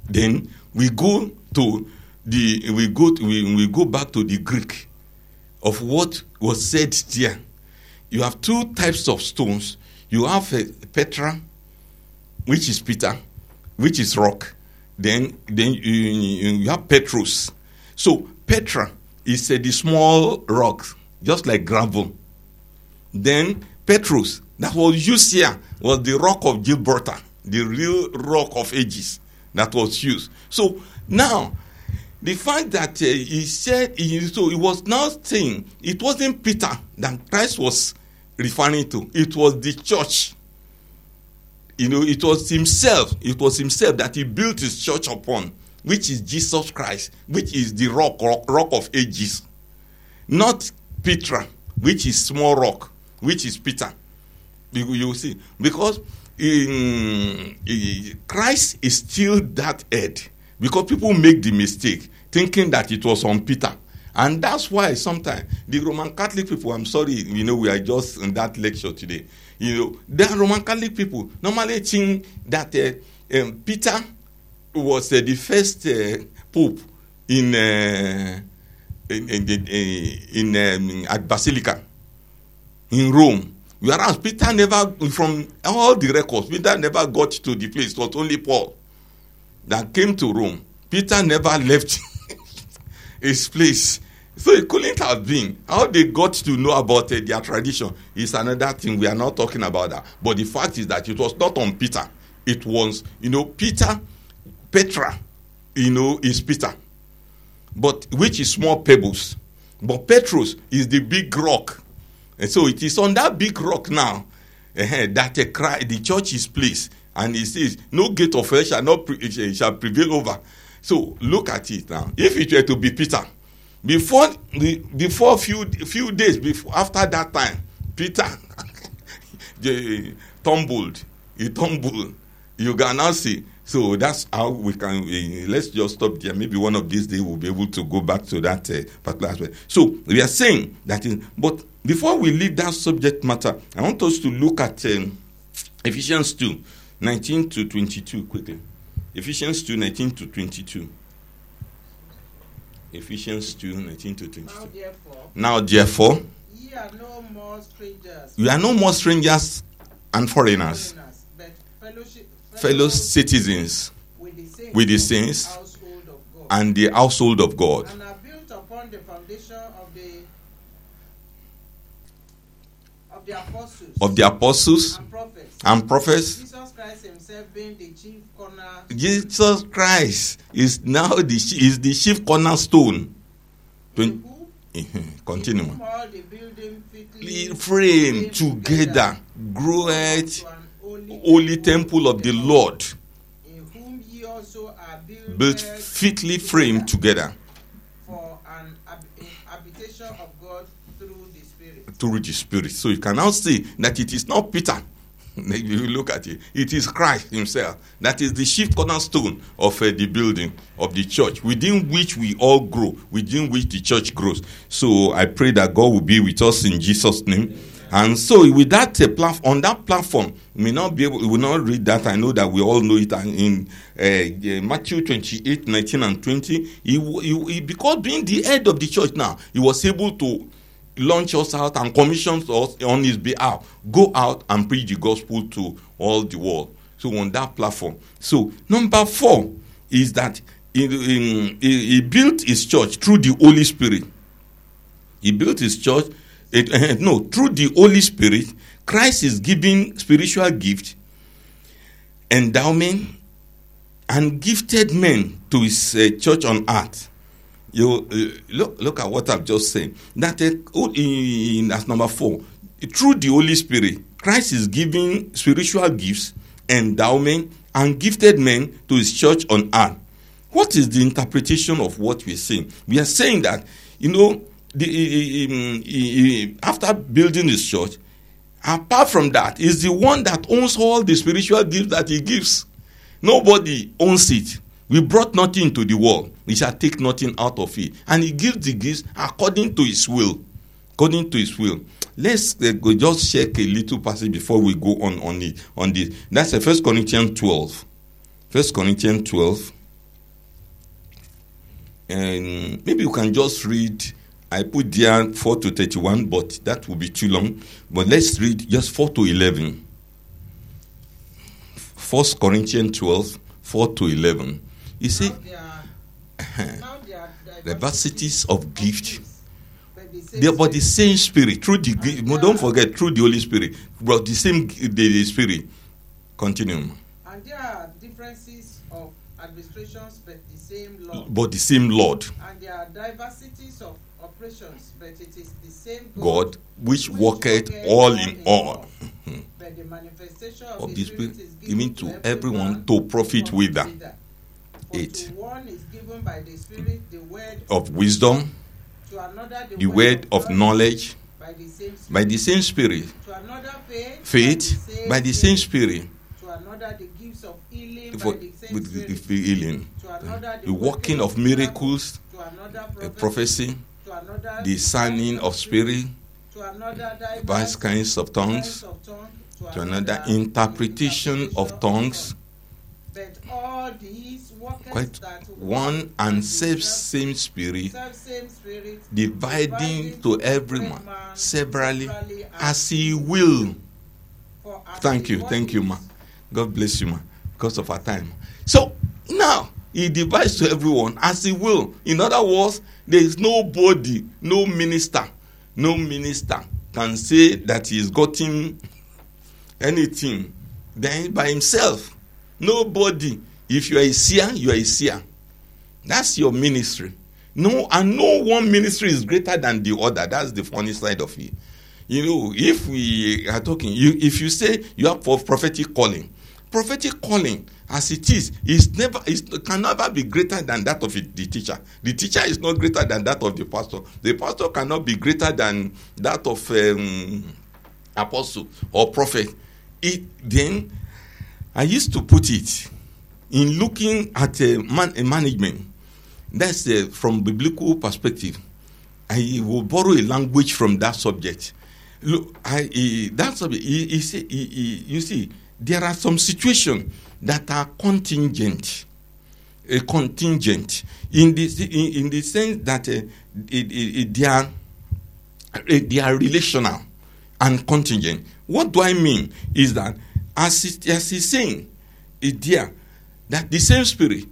Then we go to the, we go, to, we, we go back to the Greek of what was said there. You have two types of stones. You have a Petra, which is Peter, which is rock. Then, then you, you have Petrus. So Petra is a small rock, just like gravel. Then Petrus, that was used here, was the rock of Gibraltar, the real rock of ages that was used. So now, the fact that uh, he said, he, so he was now saying, it wasn't Peter that Christ was referring to. It was the church. You know, it was himself. It was himself that he built his church upon, which is Jesus Christ, which is the rock, rock, rock of ages. Not Petra, which is small rock, which is Peter. You, you see, because in, in Christ is still that head. Because people make the mistake thinking that it was on Peter. And that's why sometimes the Roman Catholic people, I'm sorry, you know, we are just in that lecture today. You know, the Roman Catholic people normally think that uh, um, Peter was uh, the first uh, pope in uh, in, in, in, in um, at Basilica in Rome. Whereas Peter never, from all the records, Peter never got to the place. It was only Paul that came to Rome. Peter never left his place. So it couldn't have been. How they got to know about uh, their tradition is another thing. We are not talking about that. But the fact is that it was not on Peter. It was, you know, Peter, Petra, you know, is Peter. But which is small pebbles. But Petrus is the big rock. And so it is on that big rock now uh, that uh, Christ, the church is placed. And he says, no gate of hell shall not pre- shall prevail over. So look at it now. If it were to be Peter, before the before few few days before after that time, Peter they tumbled. He tumbled. You can now see. So that's how we can. We, let's just stop there. Maybe one of these days we'll be able to go back to that uh, particular aspect. So we are saying that. In, but before we leave that subject matter, I want us to look at um, Ephesians two. nineteen to twenty-two, quickly. Ephesians two, nineteen to twenty-two. Ephesians two, nineteen to twenty-two. Now therefore, now, therefore ye are no more strangers. We are no more strangers and foreigners, foreigners but fellowship, fellow, fellow citizens with the saints, with the saints household of God, and the household of God. And are built upon the foundation of the Of the, apostles, of the apostles and prophets, and prophets. Jesus Christ himself being the chief corner. Jesus Christ is now the is the chief cornerstone. In who, continue. In whom all the building fitly framed together, together groweth holy, holy temple of the Lord. In whom ye also are built, built fitly framed together, together for an habitation of God through the Spirit. Through the Spirit. So you can now see that it is not Peter. If you look at it, it is Christ himself. That is the chief cornerstone of uh, the building of the church, within which we all grow, within which the church grows. So I pray that God will be with us in Jesus' name. And so with that uh, platform, on that platform, we may not be able, we will not read that. I know that we all know it. And in uh, uh, Matthew twenty-eight, nineteen and twenty, he, he, he, because being the head of the church now, he was able to launch us out and commission us on his behalf. Go out and preach the gospel to all the world. So on that platform. So number four is that in, in, he built his church through the Holy Spirit. He built his church. It, uh, no, through the Holy Spirit, Christ is giving spiritual gift, endowment, and gifted men to his uh, church on earth. You uh, look, look at what I've just said. That uh, in, in as number four, through the Holy Spirit, Christ is giving spiritual gifts, endowment, and gifted men to his church on earth. What is the interpretation of what we're saying? We are saying that, you know, the, after building his church, apart from that, is the one that owns all the spiritual gifts that he gives. Nobody owns it. We brought nothing into the world. We shall take nothing out of it. And he gives the gifts according to his will. According to his will. Let's uh, go just check a little passage before we go on on it on this. That's the First Corinthians twelve. First Corinthians twelve. And maybe you can just read. I put there four to thirty-one, but that will be too long. But let's read just four to eleven. First Corinthians twelve, four to eleven. You see, now there are, now there are diversities of gift. They but the same spirit through the gift. Don't forget through the Holy Spirit, but the same the, the spirit. Continue. And there are differences of administrations, but the same Lord. But the same Lord. And there are diversities of operations, but it is the same God, God which, which worketh all in all. Mm-hmm. But the manifestation of, of the Spirit, spirit is given, given to, to everyone, everyone to profit with them. It. To one is given by the Spirit the word of wisdom, to another the, the word of, of knowledge by the same Spirit, by the same spirit. To another faith, faith by, the same by the same Spirit, to another the gifts of healing, for, by the same with the, the healing, to another the, the working of miracles, to another prophecy, prophecy. To another the signing of spirit, to another diverse kinds of tongues, of tongue, to, to another interpretation, interpretation of tongues, but all these quite one and self same spirit, spirit dividing to everyone severally as he will. Thank you, thank you, ma. God bless you, ma, because of our time. So now he divides to everyone as he will. In other words, there is nobody, no minister, no minister can say that he's gotten anything then by himself. Nobody. If you are a seer, you are a seer. That's your ministry. No, and no one ministry is greater than the other. That's the funny side of it. You know, if we are talking, you, if you say you have for prophetic calling, prophetic calling, as it is, is never, it can never be greater than that of the teacher. The teacher is not greater than that of the pastor. The pastor cannot be greater than that of um, apostle or prophet. It then, I used to put it in looking at a, man, a management. That's a, from biblical perspective. I will borrow a language from that subject. Look, I, that subject. You see, you see, there are some situations that are contingent, a contingent in the in, in the sense that uh, it, it, it, they are it, they are relational and contingent. What do I mean? Is that as it, as he's saying, it there that the same spirit,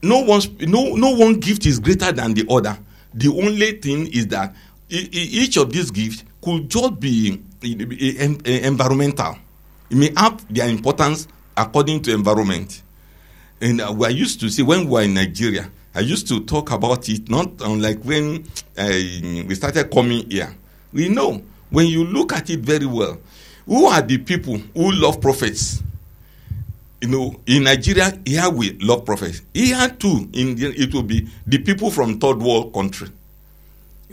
no one no no one gift is greater than the other. The only thing is that each of these gifts could just be environmental. It may have their importance according to environment. And uh, we used to say, when we were in Nigeria, I used to talk about it, not unlike when uh, we started coming here. We know, when you look at it very well, who are the people who love prophets? You know, in Nigeria, here we love prophets. Here too, in the, it will be the people from third world country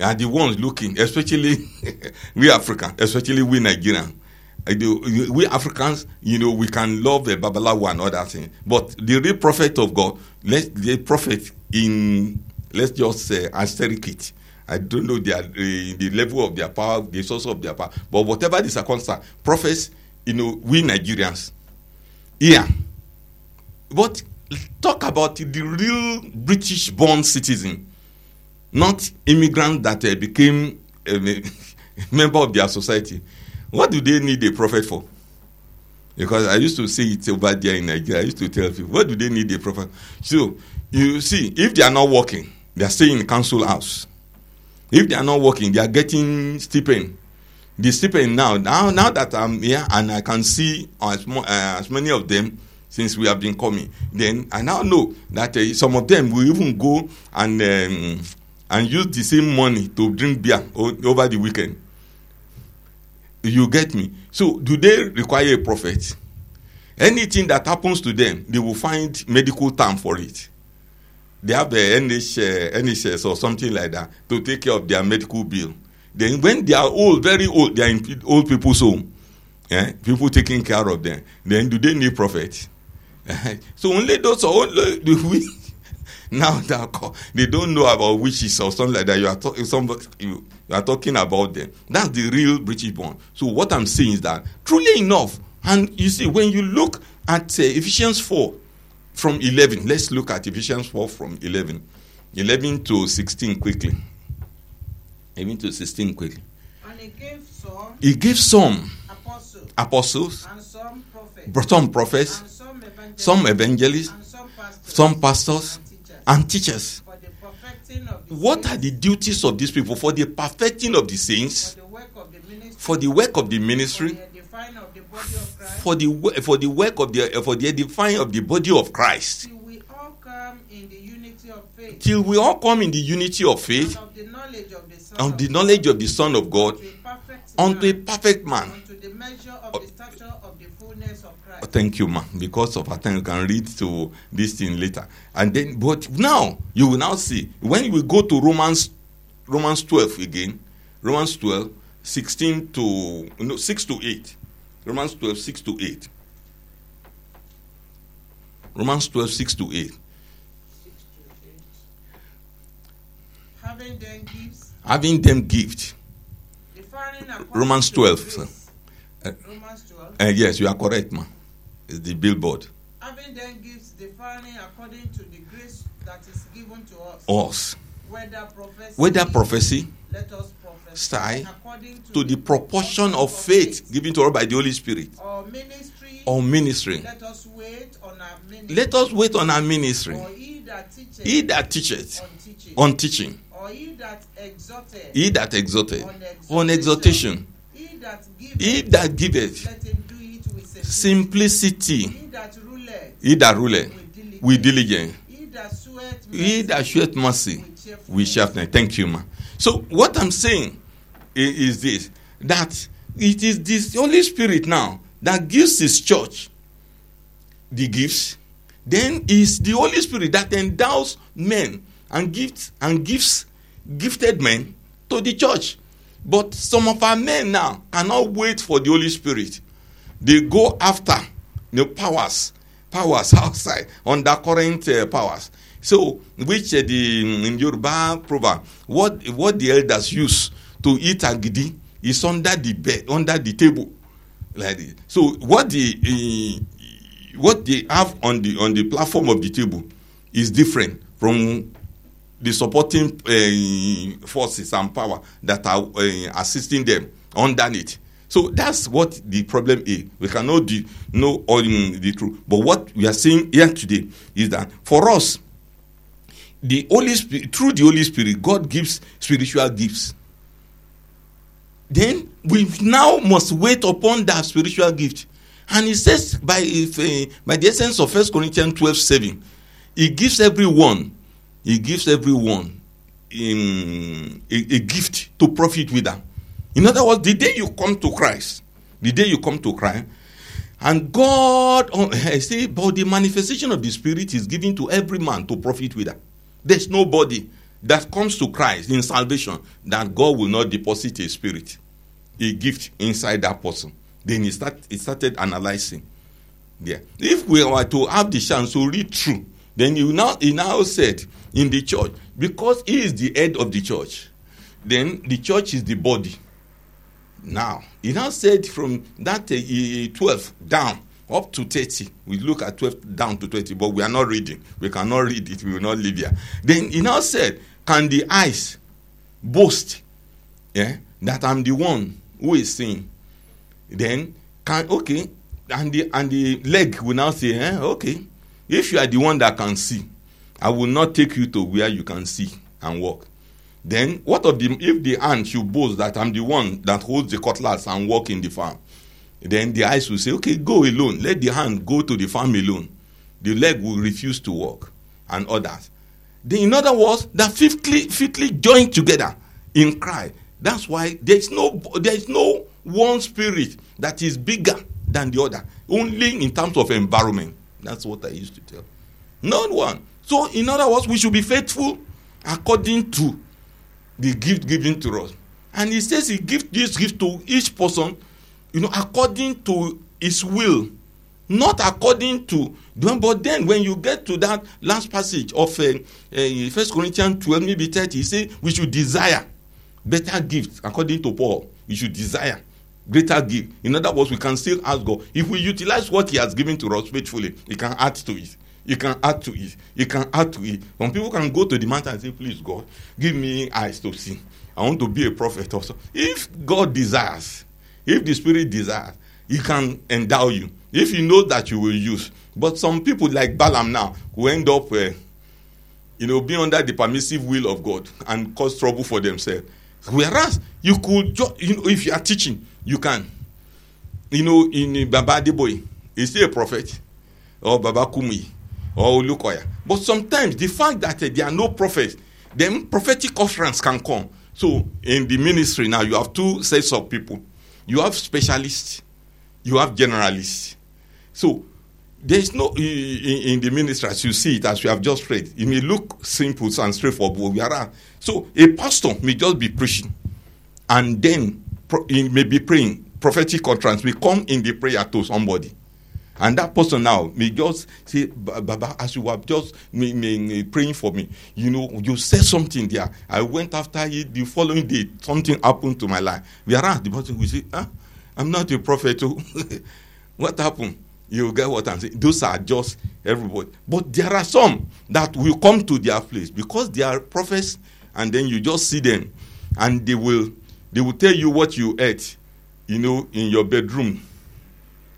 are the ones looking, especially we Africans, especially we Nigerians. We Africans, you know, we can love the Babalawo and other things. But the real prophet of God, let's the prophet in, let's just say, asterisk it. I don't know their, uh, the level of their power, the source of their power. But whatever the circumstance, prophets, you know, we Nigerians. Yeah. But talk about the real British-born citizen, not immigrant that uh, became a member of their society. What do they need a prophet for? Because I used to say it over there in Nigeria. I used to tell people, what do they need a prophet? So, you see, if they are not working, they are staying in council house. If they are not working, they are getting stipend. The stipend now, now, now that I'm here and I can see as, mo- uh, as many of them since we have been coming, then I now know that uh, some of them will even go and, um, and use the same money to drink beer o- over the weekend. You get me? So, do they require a prophet? Anything that happens to them, they will find medical term for it. They have the N H S or something like that to take care of their medical bill. Then when they are old, very old, they are in old people's home. Yeah? People taking care of them. Then do they need prophet? So only those are only the weak. Now they don't know about witches or something like that. You are, talk- somebody, you are talking about them. That's the real British born. So what I'm saying is that truly enough, and you see, when you look at uh, Ephesians four from eleven, let's look at Ephesians four from eleven. eleven to sixteen quickly. eleven to sixteen quickly. And he gave some, he gave some apostles, apostles, and some prophets, some, prophets, and some evangelists, some, evangelists and some pastors, some pastors and, teachers, and teachers. For the perfecting of the what saints, are the duties of these people? For the perfecting of the saints, for the work of the ministry, for the work of the ministry, of the body of Christ, for the for the work of the for the edifying of the body of Christ, till we all come in the unity of faith, till we all come in the unity of faith, and of the knowledge of the Son, of the knowledge of the Son of God, unto a perfect man, unto the measure of the stature of the fullness of Christ. Thank you, man. Because of our time, you can read to this thing later. And then, but now you will now see when we go to Romans, Romans twelve again, Romans twelve sixteen to no six to eight. Romans twelve, six to eight. Romans twelve, six to eight. Having them gifts. Having them gift. Romans twelve. Sir. Uh, Romans twelve. Uh, yes, you are correct, ma'am. It's the billboard. Having them gifts, defining according to the grace that is given to us. Us. Whether prophecy. Whether prophecy. Let us prophesy according to, to the proportion of faith, faith given to us by the Holy Spirit. Or ministry. Or ministry. Let us wait on our ministry. Let us wait on our ministry. Or he that teacheth. He that teacheth. On teaching. On teaching. Or he that exhorteth. He that exhorteth. On exhortation. On exhortation. He that giveth. He that giveth. Let him do it with simplicity. simplicity. He that ruleth. He that ruleth. With diligence. He that sheweth mercy. He that sheweth mercy. With cheerfulness. Thank you, ma. So what I'm saying is, is this, that it is this Holy Spirit now that gives his church the gifts. Then it's the Holy Spirit that endows men and gifts and gives gifted men to the church. But some of our men now cannot wait for the Holy Spirit. They go after the powers, powers outside, under current uh, powers. So, which uh, the in Yoruba proverb, what what the elders use to eat agidi is under the bed, under the table, like this. So, what the uh, what they have on the on the platform of the table is different from the supporting uh, forces and power that are uh, assisting them underneath. So that's what the problem is. We cannot do, know all the, the truth, but what we are seeing here today is that for us. The Holy Spirit, through the Holy Spirit, God gives spiritual gifts. Then we now must wait upon that spiritual gift. And it says by if, uh, by the essence of First Corinthians twelve seven, he gives everyone, he gives everyone in a, a gift to profit with them. In other words, the day you come to Christ, the day you come to Christ, and God, I say, but the manifestation of the Spirit is given to every man to profit with them. There's nobody that comes to Christ in salvation that God will not deposit a spirit, a gift inside that person. Then he, start, he started analyzing. Yeah. If we were to have the chance to read through, then he now, he now said in the church, because he is the head of the church, then the church is the body. Now, he now said from that uh, twelve down, up to thirty. We look at twelve down to twenty, but we are not reading. We cannot read it. We will not live here. Then he now said, can the eyes boast yeah, that I'm the one who is seeing? Then, can okay. And the, and the leg will now say, eh, okay, if you are the one that can see, I will not take you to where you can see and walk. Then, what of the if the hand should boast that I'm the one that holds the cutlass and walk in the farm? Then the eyes will say, okay, go alone. Let the hand go to the farm alone. The leg will refuse to walk, and others. Then, in other words, they're fitly, fitly joined together in Christ. That's why there is no there is no one spirit that is bigger than the other, only in terms of environment. That's what I used to tell. Not one. So, in other words, we should be faithful according to the gift given to us. And he says he gives this gift to each person, you know, according to his will, not according to. But then, when you get to that last passage of uh, uh, First Corinthians twelve, maybe thirty, he says we should desire better gifts, according to Paul. We should desire greater gift. In other words, we can still ask God. If we utilize what he has given to us faithfully, he can add to it. You can add to it. You can add to it. Some people can go to the mountain and say, please, God, give me eyes to see. I want to be a prophet also. If God desires, if the Spirit desires, he can endow you. If you know that you will use. But some people like Balaam now, who end up, uh, you know, being under the permissive will of God and cause trouble for themselves. Whereas, you could, ju- you know, if you are teaching, you can. You know, in Baba Adeboye, is he a prophet? Or Baba Kumi? Oh, look, but sometimes the fact that uh, there are no prophets, then prophetic utterance can come. So in the ministry now, you have two sets of people. You have specialists, you have generalists. So there is no, in, in the ministry, as you see it, as we have just read, it may look simple and straightforward. So a pastor may just be preaching, and then pro- he may be praying. Prophetic utterance may come in the prayer to somebody. And that person now may just say, Baba, as you were just may, may, may praying for me, you know, you said something there. I went after it the following day. Something happened to my life. Whereas the person will say, huh? I'm not a prophet. What happened? You get what I'm saying. Those are just everybody. But there are some that will come to their place because they are prophets, and then you just see them. And they will, they will tell you what you ate, you know, in your bedroom.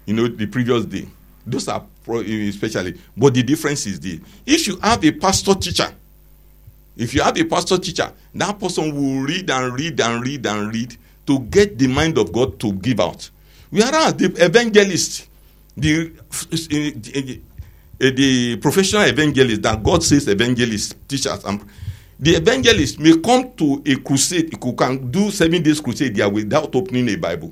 You know, the previous day. Those are pro- especially. But the difference is this. If you have a pastor teacher, if you have a pastor teacher, that person will read and read and read and read to get the mind of God to give out. Whereas the evangelist, the, the, the professional evangelist that God says evangelists, teachers, and the evangelist may come to a crusade, who can do seven days crusade there without opening a Bible.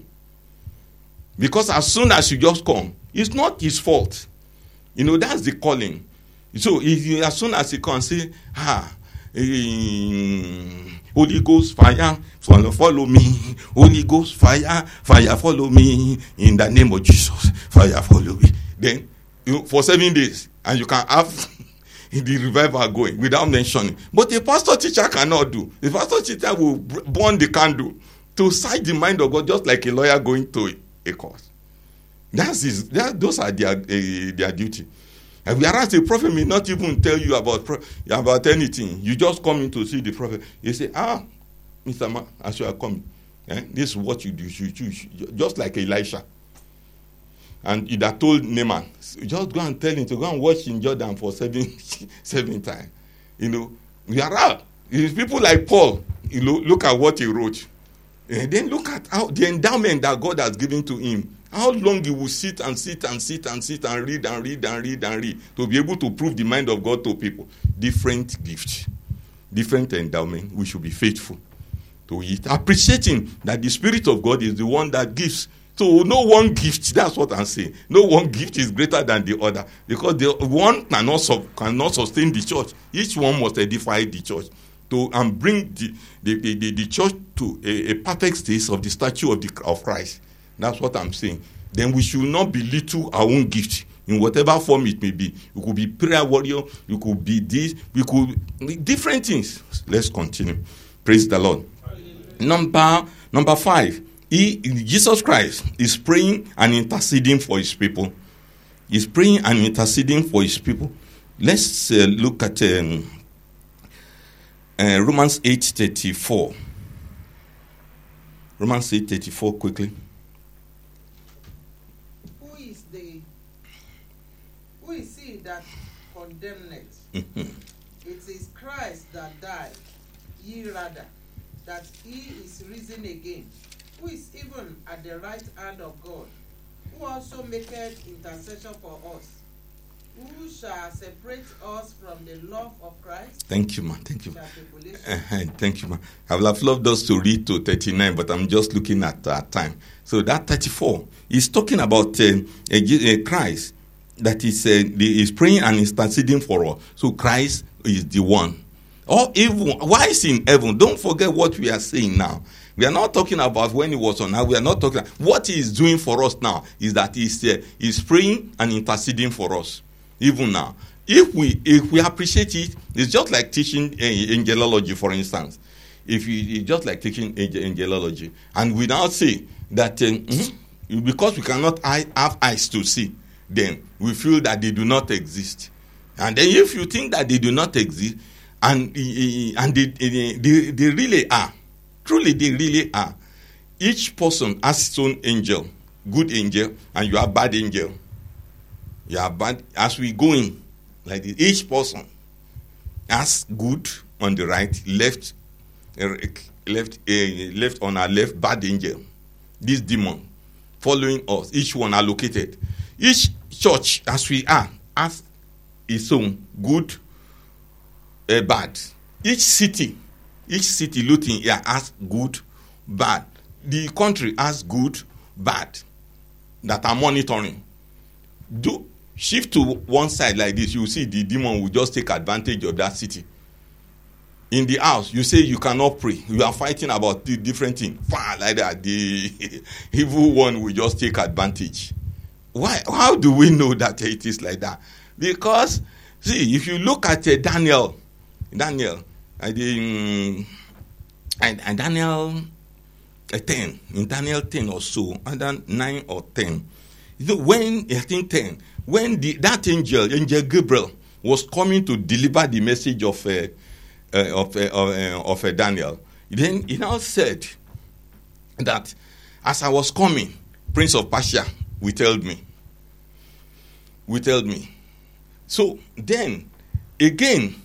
Because as soon as you just come, it's not his fault. You know, that's the calling. So if, as soon as he comes, say, ah, eh, Holy Ghost fire, follow me. Holy Ghost fire, fire follow me. In the name of Jesus, fire follow me. Then, you know, for seven days, and you can have the revival going without mentioning. But a pastor teacher cannot do. The pastor teacher will burn the candle to sight the mind of God, just like a lawyer going to it. A cause. That's his, that, those are their, uh, their duty. And whereas a prophet may not even tell you about pro- about anything. You just come in to see the prophet. You say, ah, Mister Ma, as you are coming, eh, this is what you do. You choose. Just like Elisha. And he that told Naaman, just go and tell him to go and watch in Jordan for seven, seven times. You know, we are out. It's people like Paul, you know, look at what he wrote. And then look at how the endowment that God has given to him. How long he will sit and sit and sit and sit and read and read and read and read to be able to prove the mind of God to people. Different gifts, different endowment. We should be faithful to it, appreciating that the Spirit of God is the one that gives. So no one gift, that's what I'm saying. No one gift is greater than the other because the one cannot cannot sustain the church. Each one must edify the church. To, and bring the, the, the, the church to a, a perfect state of the statue of, the, of Christ. That's what I'm saying. Then we should not belittle our own gift in whatever form it may be. It could be prayer warrior. It could be this. We could different things. Let's continue. Praise the Lord. Number number five. He, Jesus Christ is praying and interceding for his people. He's praying and interceding for his people. Let's uh, look at... Um, Uh, Romans eight thirty-four. Romans eight thirty-four quickly. Who is the who is he that condemneth? Mm-hmm. It is Christ that died, ye rather, that he is risen again, who is even at the right hand of God, who also maketh intercession for us. Who shall separate us from the love of Christ? Thank you, ma. Thank you. Uh-huh. Thank you, ma. I would have loved us to read to thirty-nine, but I'm just looking at our time. So that thirty-four is talking about uh, uh, uh, Christ. That is, uh, is praying and is interceding for us. So Christ is the one. Or even, why is in heaven? Don't forget what we are saying now. We are not talking about when he was on earth. We are not talking. What he is doing for us now is that he is, uh, he is praying and interceding for us. Even now. If we if we appreciate it, it's just like teaching uh, angelology, for instance. If you, It's just like teaching angelology. And we now say that uh, because we cannot eye, have eyes to see, then we feel that they do not exist. And then if you think that they do not exist, and, and they, they, they really are, truly they really are, each person has his own angel, good angel, and you are bad angel. You are bad. As we go in, like this, each person has good on the right, left, left, left on our left, bad angel. This demon following us, each one allocated. Each church, as we are, has its own good, uh, bad. Each city, each city, looting here has good, bad. The country has good, bad that are monitoring. Do shift to one side like this, you see the demon will just take advantage of that city. In the house, you say you cannot pray. You are fighting about the different things. Like that, the evil one will just take advantage. Why? How do we know that it is like that? Because, see, if you look at uh, Daniel, Daniel, I think, and, and Daniel uh, ten, in Daniel ten or so, and then nine or ten, you know, when I think ten, when the, that angel, angel Gabriel, was coming to deliver the message of uh, uh, of uh, of, uh, of uh, Daniel, then he now said that as I was coming, Prince of Persia. We told me. We told me. So then, again,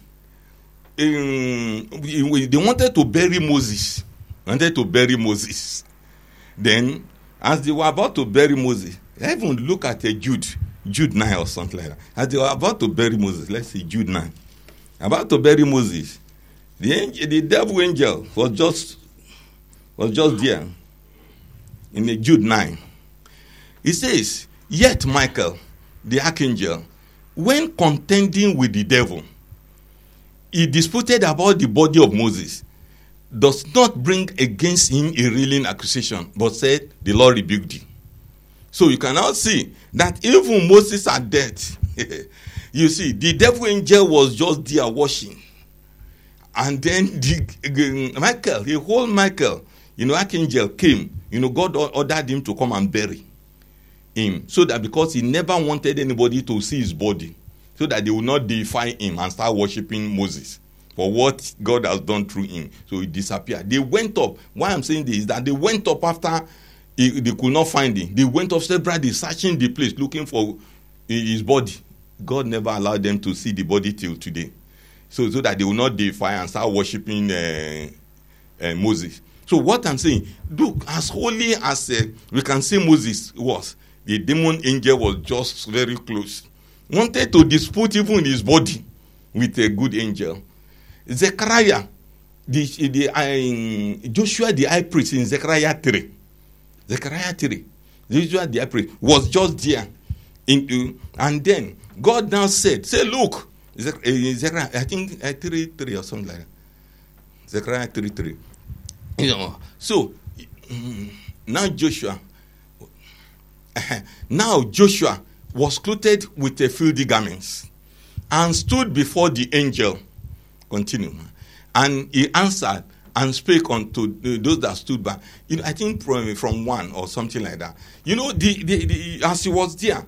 um, they wanted to bury Moses. Wanted to bury Moses. Then, as they were about to bury Moses, even look at a Jude, Jude nine or something like that. As they were about to bury Moses, let's see Jude nine, about to bury Moses, the angel, the devil angel was just was just there in the Jude nine. He says, yet Michael, the archangel, when contending with the devil, he disputed about the body of Moses, does not bring against him a railing accusation, but said, the Lord rebuked him. So you can now see that even Moses at death, you see, the devil angel was just there watching. And then the, uh, Michael, the whole Michael, you know, archangel came, you know, God ordered him to come and bury him, so that because he never wanted anybody to see his body, so that they would not deify him and start worshipping Moses for what God has done through him. So he disappeared. They went up. Why I'm saying this is that they went up after he, they could not find him. They went up several days searching the place looking for his body. God never allowed them to see the body till today, so so that they would not deify and start worshipping uh, uh, Moses. So what I'm saying, look, as holy as uh, we can see Moses was, the demon angel was just very close. Wanted to dispute even his body with a good angel. Zechariah, the, the, uh, Joshua the high priest in Zechariah three. Zechariah three. Joshua the high priest was just there. In, uh, and then God now said, say look, Zechariah, I think uh, three three or something like that. Zechariah three three. You know, so, now Joshua... Now Joshua was clothed with a filthy garments and stood before the angel. Continue. And he answered and spake unto those that stood by. You know, I think from, from one or something like that. You know, the, the, the as he was there,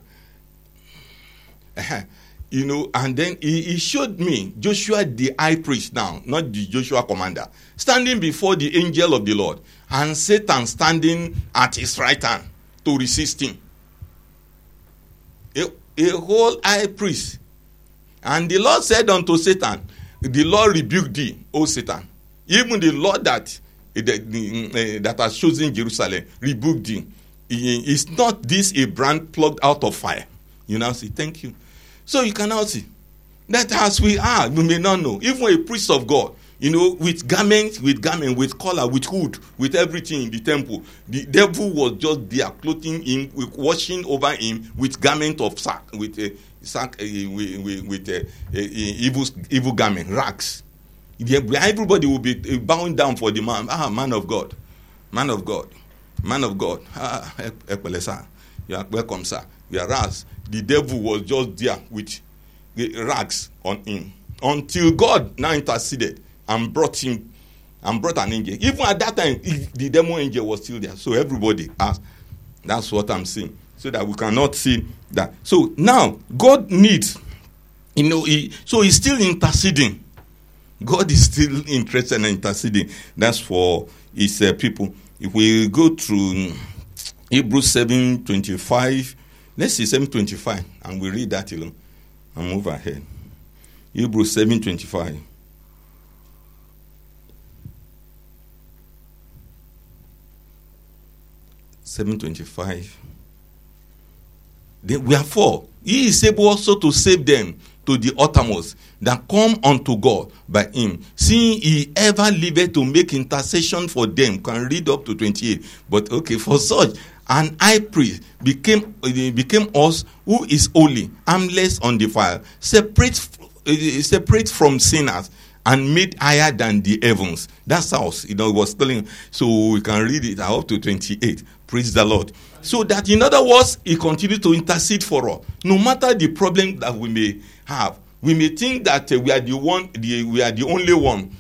you know, and then he, he showed me Joshua the high priest now, not the Joshua commander, standing before the angel of the Lord, and Satan standing at his right hand to resist him. A, a whole high priest. And the Lord said unto Satan, the Lord rebuked thee, O Satan. Even the Lord that, that, that has chosen Jerusalem rebuked thee. Is not this a brand plucked out of fire? You now say, thank you. So you cannot see. That as we are, we may not know. Even a priest of God, you know, with garments, with garment, with collar, with hood, with everything in the temple, the devil was just there clothing him, washing over him with garment of sack, with a sack, a, with, with a, a, a evil, evil garment, rags. Everybody will be bound down for the man. Ah, man of God, man of God, man of God. Ah, you are welcome, sir. Whereas the devil was just there with rags on him until God now interceded. And brought him, and brought an angel. Even at that time, the demon angel was still there. So everybody asked. That's what I'm saying. So that we cannot see that. So now, God needs, you know, he, so he's still interceding. God is still interested in interceding. That's for his uh, people. If we go through Hebrews seven twenty-five, let's see seven twenty-five, and we read that alone and move ahead. Hebrews seven twenty-five. seven twenty-five. Wherefore, he is able also to save them to the uttermost that come unto God by him, seeing he ever liveth to make intercession for them. Can read up to twenty-eight. But okay, for such an high priest became, became us who is holy, harmless, undefiled, separate, separate from sinners, and made higher than the heavens. That's how, you know, it was telling. So we can read it up to twenty-eight. Praise the Lord. So that, in other words, he continues to intercede for us. No matter the problem that we may have, we may think that uh, we are the one, the, we are the only one,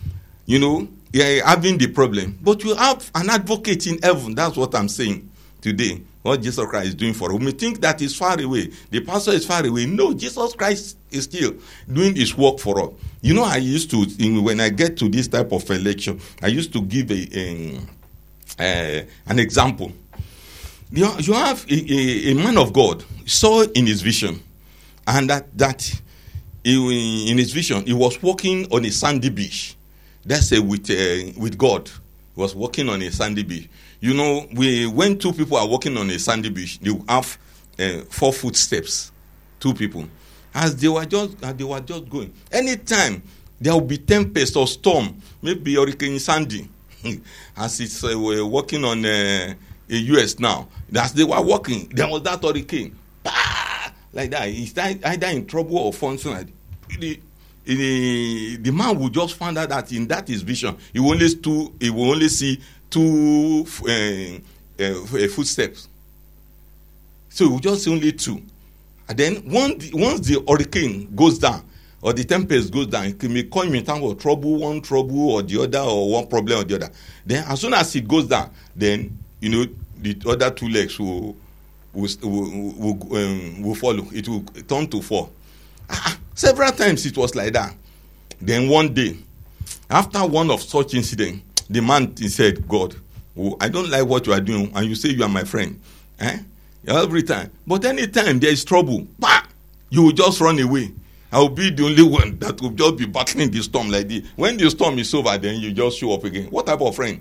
you know, having the problem. But we have an advocate in heaven. That's what I'm saying today. What Jesus Christ is doing for us. We may think that is far away. The pastor is far away. No, Jesus Christ is still doing his work for us. You know, I used to, in, when I get to this type of a lecture, I used to give a, a, a an example. You, you have a, a, a man of God saw in his vision, and that that he, in his vision he was walking on a sandy beach. That's a, with a, with God. He was walking on a sandy beach. You know, we, when two people are walking on a sandy beach, they have uh, four footsteps, two people. As they were just as they were just going, anytime there will be tempest or storm, maybe Hurricane Sandy, as it's uh, we're walking on uh, the U S now, as they were walking, there was that hurricane, bah! Like that. It's either in trouble or functioning. The, the, the man will just find out that in that his vision, he will only, stu- he will only see two uh, uh, footsteps. So we just only two. And then once the, once the hurricane goes down, or the tempest goes down, it may come in time of trouble, one trouble or the other, or one problem or the other. Then as soon as it goes down, then, you know, the other two legs will will, will, will, um, will follow. It will turn to four. Ah, several times it was like that. Then one day, after one of such incidents, the man said, God, oh, I don't like what you are doing, and you say you are my friend. Eh? Every time. But anytime there is trouble, bah, you will just run away. I will be the only one that will just be battling the storm like this. When the storm is over, then you just show up again. What type of friend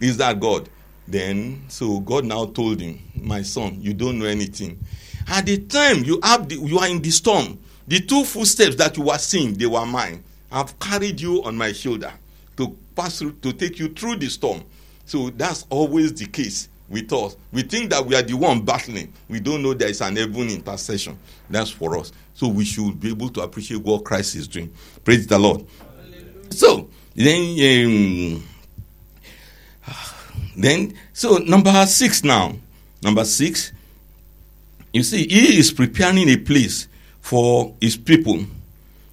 is that, God? Then, so God now told him, my son, you don't know anything. At the time you have the, you are in the storm, the two footsteps that you were seeing, they were mine. I've carried you on my shoulder to pass through, to take you through the storm. So that's always the case with us. We think that we are the one battling. We don't know there is an heaven intercession. That's for us. So we should be able to appreciate what Christ is doing. Praise the Lord. Hallelujah. So then, um, then so number six now. Number six. You see, he is preparing a place for his people,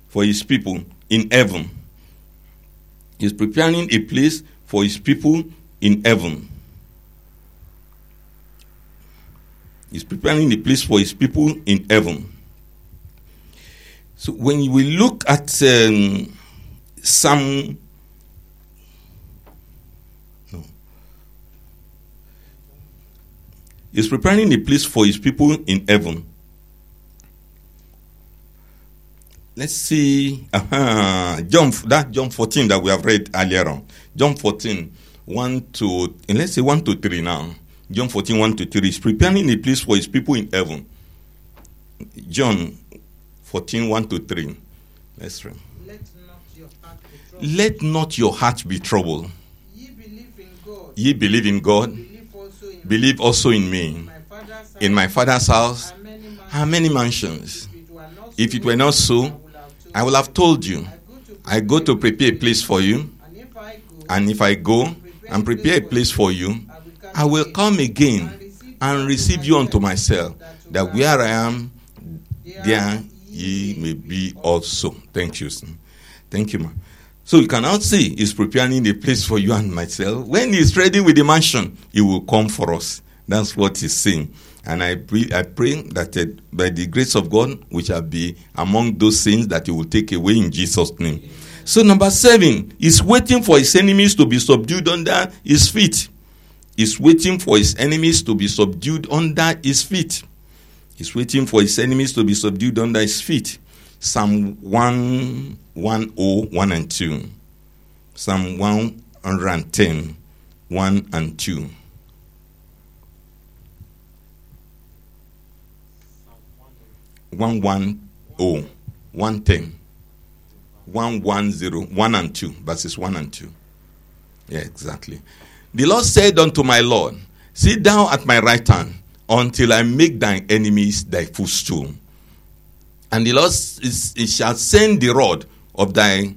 for his people in heaven. He's preparing a place for his people in heaven. He's preparing a place for his people in heaven. So when we look at um, Psalm, no, he's preparing a place for his people in heaven. Let's see, uh-huh. John, that John fourteen that we have read earlier on. John fourteen, one to, and let's say one to three now. John fourteen, one to three is preparing a place for his people in heaven. John fourteen, one to three. Let's read. Let not your heart be troubled. Let not your heart be troubled. Ye believe in God. Ye believe in God. Believe also in, believe also in me. In my Father's house are many mansions. If it were not so, I will have told you. I go to prepare a place for you. And if I go and prepare a place for you, I will come again and receive you unto myself, that where I am, there ye may be also. Thank you. Thank you, ma'am. So you cannot see he's preparing a place for you and myself. When he's ready with the mansion, he will come for us. That's what he's saying. And I pray, I pray that uh, by the grace of God, we shall be among those things that he will take away in Jesus' name. Amen. So number seven, he's waiting for his enemies to be subdued under his feet. He's waiting for his enemies to be subdued under his feet. He's waiting for his enemies to be subdued under his feet. Psalm one ten, one and two. Psalm one ten, one and two. One one oh, one ten, one one zero, one and two. Verses one and two. Yeah, exactly. The Lord said unto my Lord, sit down at my right hand until I make thine enemies thy footstool. And the Lord is, is shall send the rod of thy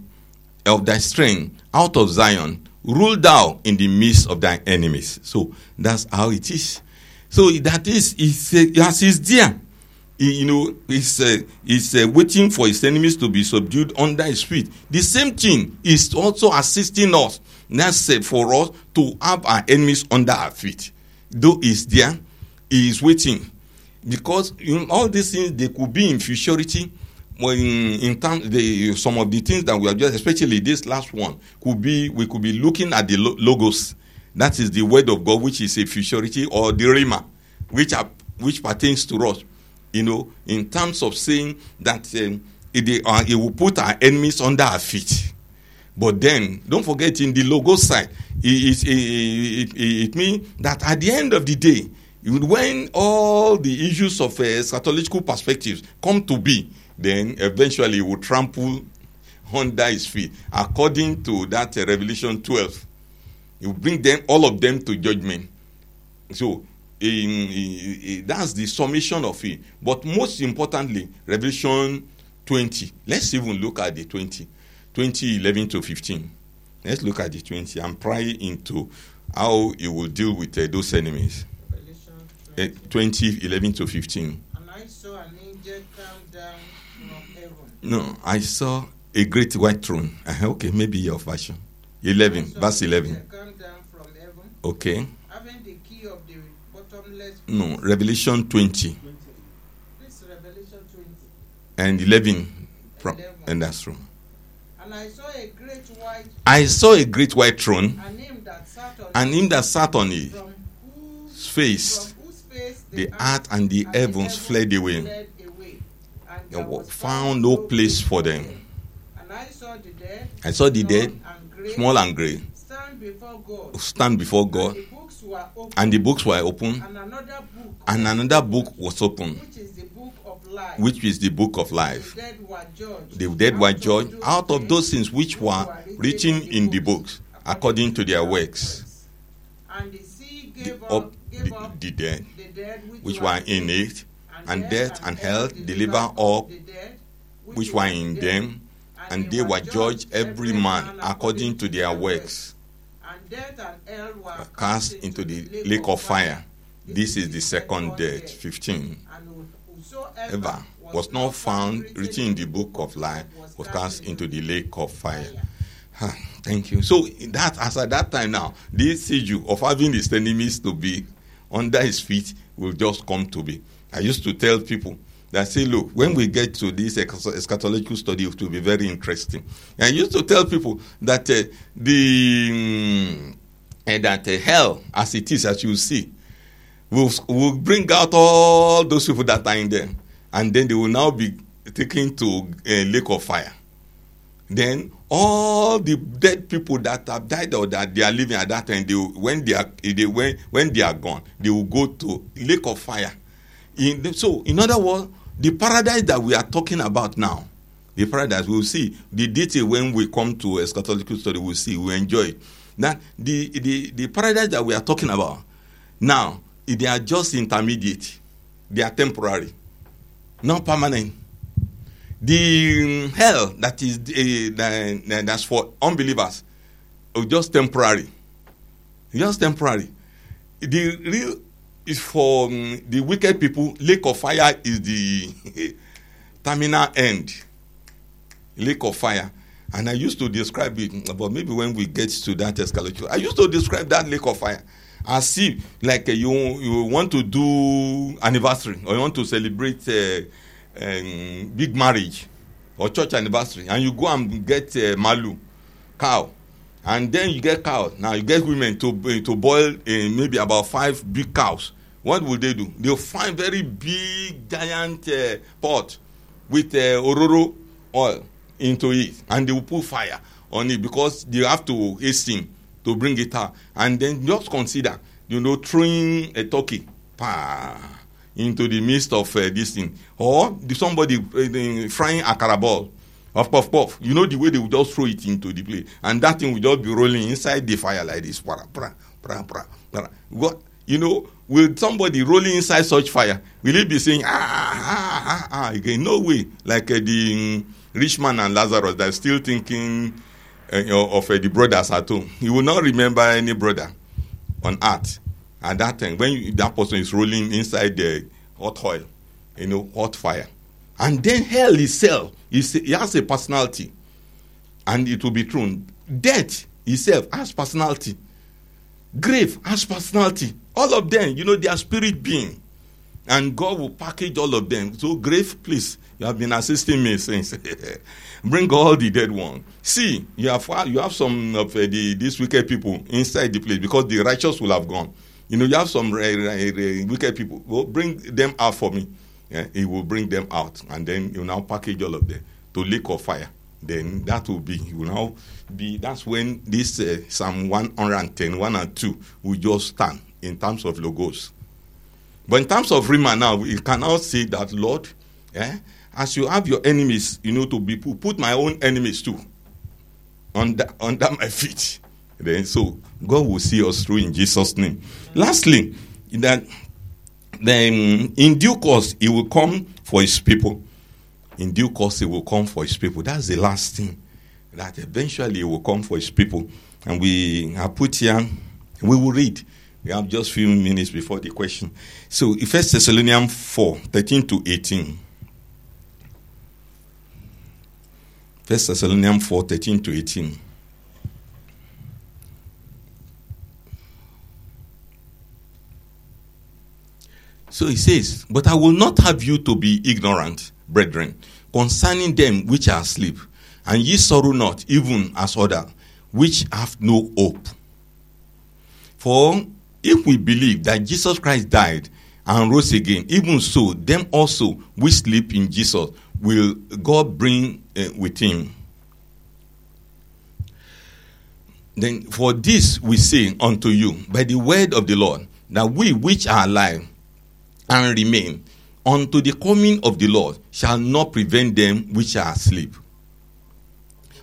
of thy strength out of Zion. Rule thou in the midst of thine enemies. So that's how it is. So that is, as is there. You know, he's, uh, he's uh, waiting for his enemies to be subdued under his feet. The same thing is also assisting us. That's uh, for us to have our enemies under our feet. Though he's there, he is waiting. Because in all these things, they could be in futurity. When in term, the, some of the things that we are just, especially this last one, could be we could be looking at the lo- logos. That is the word of God, which is a futurity, or the rhema, which, are, which pertains to us. You know, in terms of saying that um, it, uh, it will put our enemies under our feet. But then, don't forget, in the logo side, it, it, it, it, it means that at the end of the day, when all the issues of uh, eschatological perspectives come to be, then eventually it will trample under his feet. According to that uh, Revelation twelve, it will bring them, all of them, to judgment. So, In, in, in, that's the summation of it. But most importantly, Revelation twenty. Let's even look at the twenty, eleven to fifteen. Let's look at the twenty and pry into how you will deal with uh, those enemies. Revelation twenty, eleven to fifteen. And I saw an angel come down from heaven. No, I saw a great white throne. Uh, okay, maybe your version. eleven, verse eleven. An angel come down from heaven. Okay. Having the key of the No, Revelation twenty. This Revelation twenty. And eleven. From, eleven. And that's true. And I saw a great white throne. I saw a great white throne. And him that sat on, and him that sat on it. From whose face, from whose face the, the earth and the and heavens fled away. Fled away and there was found no place for them. And I saw the dead. I saw the dead. And gray, small and grey. Stand before God. Stand before God. And the books were open, and another book, and another book was open, which is the book of life. Which is the book of life. The dead were judged, the dead were judged out of those things which were written in the books, according to their works. And the sea gave up the dead which were in it, and death and hell delivered up which were in them, and they were judged every man according to their works. Death and hell were cast into the lake of fire. This is the second death. fifteen. And whosoever was not found written in the book of life was cast into the lake of fire. Huh, thank you. So that as at that time now, this issue of having his enemies to be under his feet will just come to be. I used to tell people that, say, look, when we get to this eschatological study, it will be very interesting. I used to tell people that uh, the um, uh, that uh, hell, as it is, as you see, will will bring out all those people that are in there, and then they will now be taken to a uh, lake of fire. Then all the dead people that have died or that they are living at that time, they will, when they are they when when they are gone, they will go to lake of fire. In the, so, in other words. The paradise that we are talking about now, the paradise, we'll see the detail when we come to eschatological study, we'll see, we'll enjoy it. That the, the, the paradise that we are talking about now, they are just intermediate. They are temporary, not permanent. The hell that is uh, that, that's for unbelievers, just temporary. Just temporary. The real is for um, the wicked people. Lake of fire is the terminal end. Lake of fire. And I used to describe it, but maybe when we get to that escalator, I used to describe that lake of fire as if, like, uh, you you want to do anniversary, or you want to celebrate uh, um, big marriage or church anniversary, and you go and get uh, malu, cow, and then you get cow. Now you get women to uh, to boil uh, maybe about five big cows. What will they do? They'll find very big, giant uh, pot with uh, ororo oil into it, and they will put fire on it because they have to hasten to bring it out. And then just consider, you know, throwing a turkey pa, into the midst of uh, this thing, or somebody uh, frying akara ball of puff puff. You know the way they will just throw it into the plate, and that thing will just be rolling inside the fire like this. Pra, pra, pra, pra, pra. What, you know, will somebody rolling inside such fire? Will it be saying ah ah ah ah again? No way. Like uh, the um, rich man and Lazarus, they're still thinking uh, of uh, the brothers at home. You will not remember any brother on earth at that time when you, that person is rolling inside the hot oil, you know, hot fire. And then hell itself, it has a personality, and it will be thrown. Death itself has personality. Grave has personality. All of them, you know, they are spirit being. And God will package all of them. So, grave, please, you have been assisting me since. Bring all the dead ones. See, you have you have some of uh, the, these wicked people inside the place because the righteous will have gone. You know, you have some uh, uh, wicked people. Well, bring them out for me. Yeah, he will bring them out. And then you now package all of them to lake of fire. Then that will be, you will now be, that's when this uh, Psalm one ten, one and two will just stand in terms of logos. But in terms of Rima now, we cannot say that, Lord, eh, as you have your enemies, you know, to be put, put my own enemies too under, under my feet. Then so God will see us through in Jesus' name. Mm-hmm. Lastly, that then in due course He will come for His people. In due course He will come for His people. That's the last thing, that eventually He will come for His people. And we have put here, we will read. We have just a few minutes before the question. So, First Thessalonians four, thirteen to eighteen. First Thessalonians four, thirteen to eighteen. So, he says, "But I will not have you to be ignorant, brethren, concerning them which are asleep, and ye sorrow not, even as others, which have no hope. For if we believe that Jesus Christ died and rose again, even so, them also which sleep in Jesus will God bring uh, with Him. Then for this we say unto you, by the word of the Lord, that we which are alive and remain unto the coming of the Lord shall not prevent them which are asleep.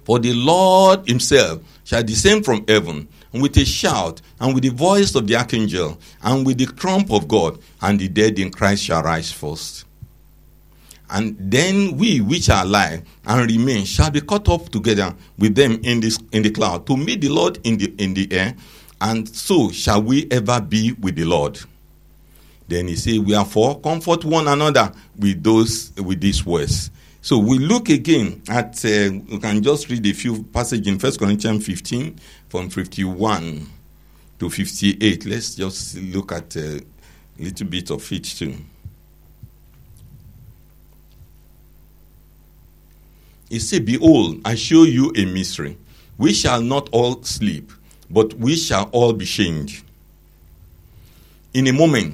For the Lord Himself shall descend from heaven, and with a shout, and with the voice of the archangel, and with the trump of God, and the dead in Christ shall rise first. And then we which are alive and remain shall be caught up together with them in this in the cloud to meet the Lord in the in the air, and so shall we ever be with the Lord." Then he said, "Wherefore comfort one another with those with these words." So we look again at, uh, we can just read a few passages in First Corinthians fifteen, from fifty-one to fifty-eight. Let's just look at a little bit of it too. It says, "Behold, I show you a mystery. We shall not all sleep, but we shall all be changed. In a moment,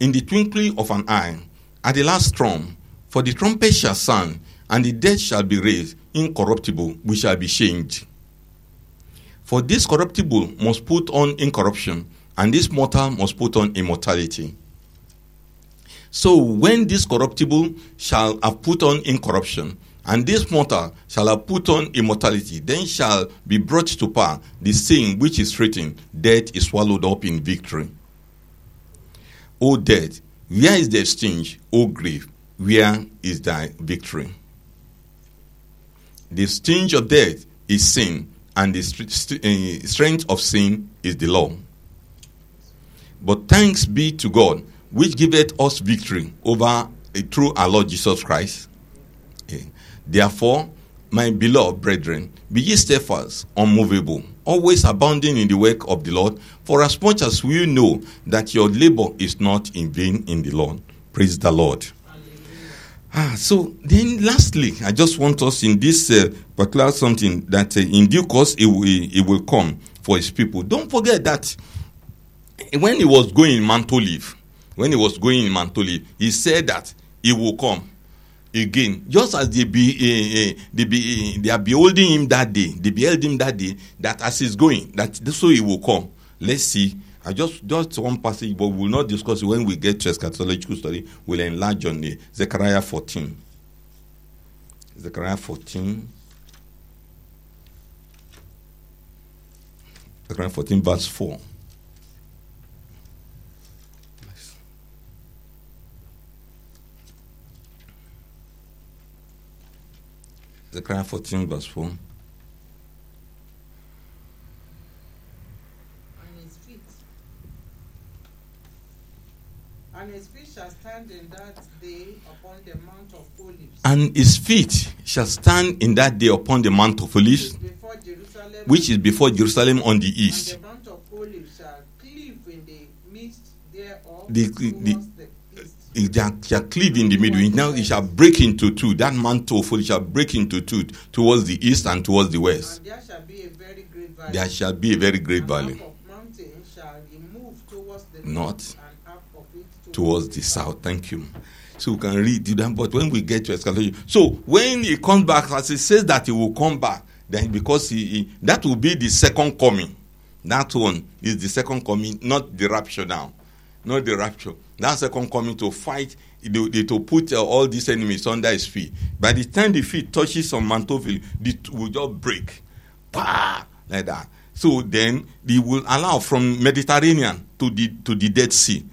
in the twinkling of an eye, at the last trump, for the trumpet shall sound, and the dead shall be raised incorruptible, we shall be changed. For this corruptible must put on incorruption, and this mortal must put on immortality. So when this corruptible shall have put on incorruption, and this mortal shall have put on immortality, then shall be brought to pass the saying which is written, death is swallowed up in victory. O death, where is thy sting? O grave, where is thy victory? The sting of death is sin, and the strength of sin is the law. But thanks be to God, which giveth us victory over through our Lord Jesus Christ. Therefore, my beloved brethren, be ye steadfast, unmovable, always abounding in the work of the Lord, for as much as we know that your labor is not in vain in the Lord. Praise the Lord. Ah, so then lastly, I just want us in this uh, particular something that uh, in due course it will, it will come for his people. Don't forget that when he was going in Mount Olive, when he was going in Mount Olive, he said that he will come again. Just as they be, uh, they, be uh, they are beholding him that day, they beheld him that day, that as he's going, that so he will come. Let's see. I just, just one passage, but we will not discuss it. When we get to eschatological study, we'll enlarge on it. Zechariah fourteen. Zechariah fourteen. Zechariah fourteen, verse four. Zechariah fourteen, verse four. And his feet shall stand in that day upon the Mount of Olives. And his feet shall stand in that day upon the Mount of Olives, which is before Jerusalem on the east. And the Mount of Olives shall cleave in the midst thereof. The, the, the east. It shall, shall cleave in the middle. It now it shall break into two. That Mount of Olives shall break into two towards the east and towards the west. And there shall be a very great valley. There shall be a very great valley. And half of mountain shall remove towards the north. Towards the south. Thank you. So we can read that. But when we get to escalation, so when he comes back, as he says that he will come back, then because he, he that will be the second coming. That one is the second coming, not the rapture now, not the rapture. That second coming to fight, to, to put all these enemies under his feet. By the time the feet touches on Mount Olive, it will just break, bah! Like that. So then they will allow from Mediterranean to the to the Dead Sea.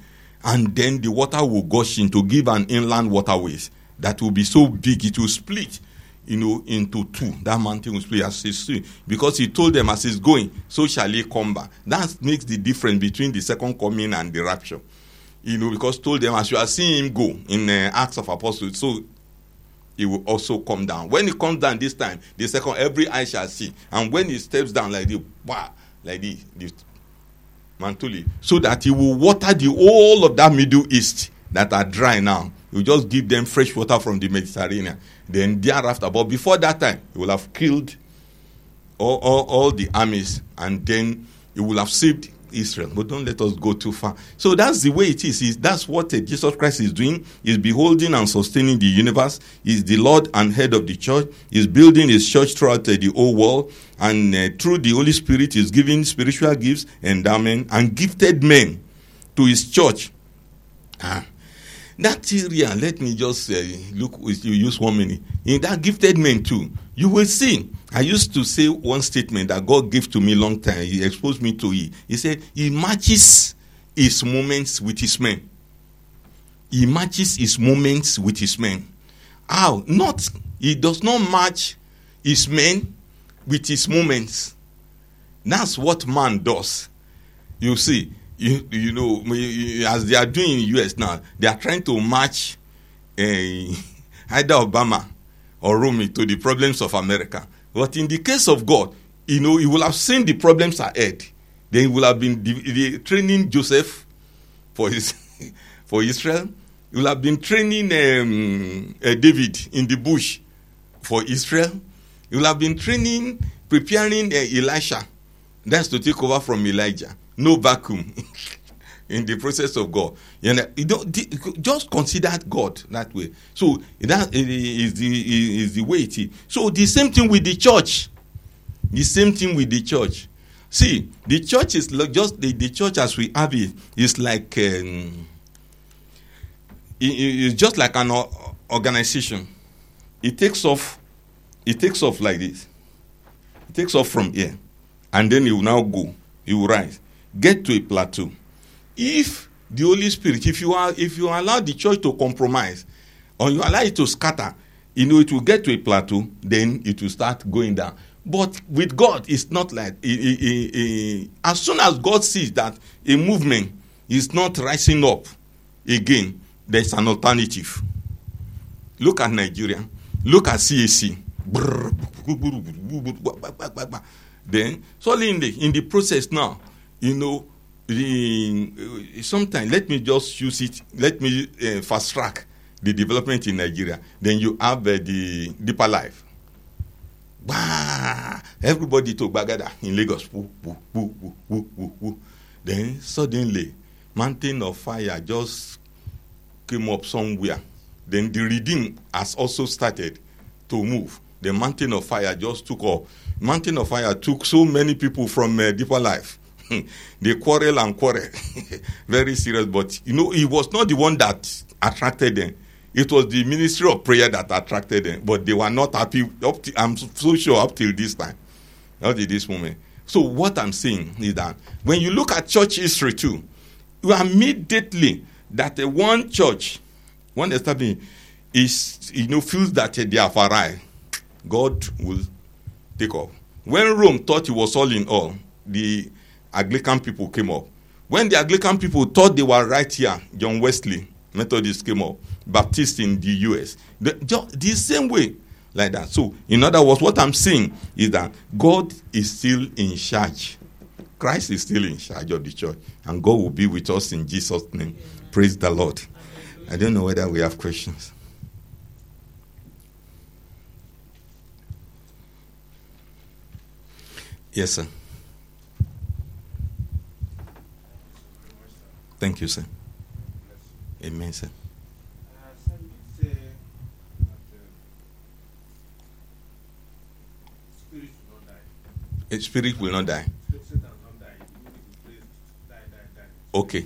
And then the water will gush in to give an inland waterways that will be so big it will split, you know, into two. That mountain will split as it's three. Because he told them as he's going, so shall he come back. That makes the difference between the second coming and the rapture. You know, because told them as you are seeing him go in uh, Acts of Apostles, so he will also come down. When he comes down this time, the second, every eye shall see. And when he steps down like this, wow, like this, this Mantuli, so that he will water the whole of that Middle East that are dry now. He will just give them fresh water from the Mediterranean. Then thereafter, but before that time, he will have killed all, all, all the armies, and then he will have saved Israel. But don't let us go too far. So that's the way it is. It's, that's what uh, Jesus Christ is doing. He's beholding and sustaining the universe. He's the Lord and head of the church. He's building his church throughout uh, the whole world. And uh, through the Holy Spirit, he's giving spiritual gifts, endowment, and gifted men to his church. Ah. That area, let me just uh, look, you use one minute. In that gifted men too, you will see. I used to say one statement that God gave to me long time. He exposed me to it. He said, he matches his moments with his men. He matches his moments with his men. How? Not, he does not match his men with his moments. That's what man does. You see. You, you know, as they are doing in the U S now, they are trying to match uh, either Obama or Rumi to the problems of America. But in the case of God, you know, he will have seen the problems ahead. Then he will have been de- de- training Joseph for his for Israel. He will have been training um, uh, David in the bush for Israel. He will have been training, preparing uh, Elisha. That's to take over from Elijah. No vacuum in the process of God. You know, you don't, just consider God that way. So that is the is the way it is. So the same thing with the church. The same thing with the church. See, the church is just the, the church as we have it is like um, It's just like an organization. It takes off. It takes off like this. It takes off from here, and then it will now go. It will rise, get to a plateau. If the Holy Spirit, if you are, if you allow the church to compromise, or you allow it to scatter, you know it will get to a plateau. Then it will start going down. But with God, it's not like it, it, it, it, as soon as God sees that a movement is not rising up again, there's an alternative. Look at Nigeria. Look at C A C. Then suddenly in the in the process now, you know, the, sometimes let me just use it. Let me uh, fast track the development in Nigeria. Then you have uh, the Deeper Life. Bah! Everybody to Bagada in Lagos. Woo, woo, woo, woo, woo, woo. Then suddenly, mountain of fire just came up somewhere. Then the redeem has also started to move. The mountain of fire just took off. Mountain of fire took so many people from uh, Deeper Life. They quarrel and quarrel. Very serious. But, you know, it was not the one that attracted them. It was the ministry of prayer that attracted them, but they were not happy. Up to, I'm so sure up till this time, up to this moment. So what I'm saying is that when you look at church history too, you immediately that the one church, one establishment, is you know feels that they have arrived. God will take off. When Rome thought it was all in all, the Anglican people came up. When the Anglican people thought they were right here, John Wesley, Methodist came up. Baptist in the U S The, the same way, like that. So, in other words, what I'm saying is that God is still in charge. Christ is still in charge of the church, and God will be with us in Jesus' name. Amen. Praise the Lord. Hallelujah. I don't know whether we have questions. Yes, sir. Thank you, sir. Amen, sir. A spirit will not die. Okay.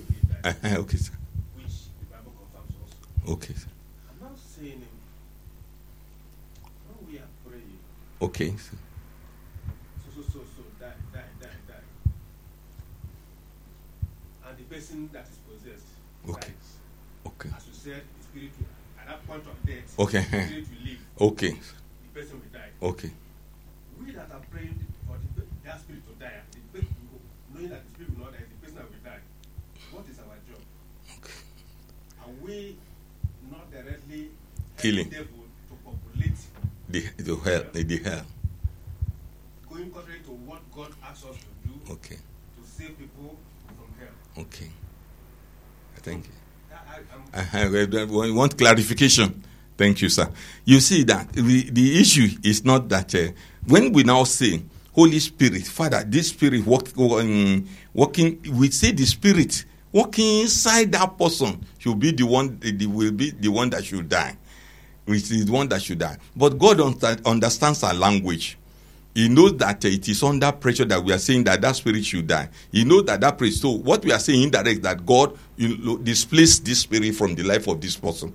Okay, sir. Which the Bible confirms also. Okay, sir. I'm not saying him. When we are praying. Okay, sir. So, so, so, so, die, die, die, die. And the person that is possessed okay. dies. Okay. As you said, the spirit will, at that point of death, okay. the spirit will live. Okay. The person will die. Okay. We that are praying for the, that spirit to die, the person will, knowing that the spirit will not die, the person will die. What is our job? Okay. Are we not directly killing the devil to populate the, the hell? The, the hell. Going contrary to what God asks us to do okay. to save people from hell. Okay. Thank you. I, I, I want clarification. Thank you, sir. You see that the, the issue is not that uh, when we now say Holy Spirit, Father, this Spirit walk, um, walking, we say the Spirit walking inside that person should be the one, the, will be the one that should die, which is the one that should die. But God understands our language. He knows that uh, it is under pressure that we are saying that that spirit should die. He knows that that pressure. So what we are saying indirectly is that God you know, displaced this spirit from the life of this person.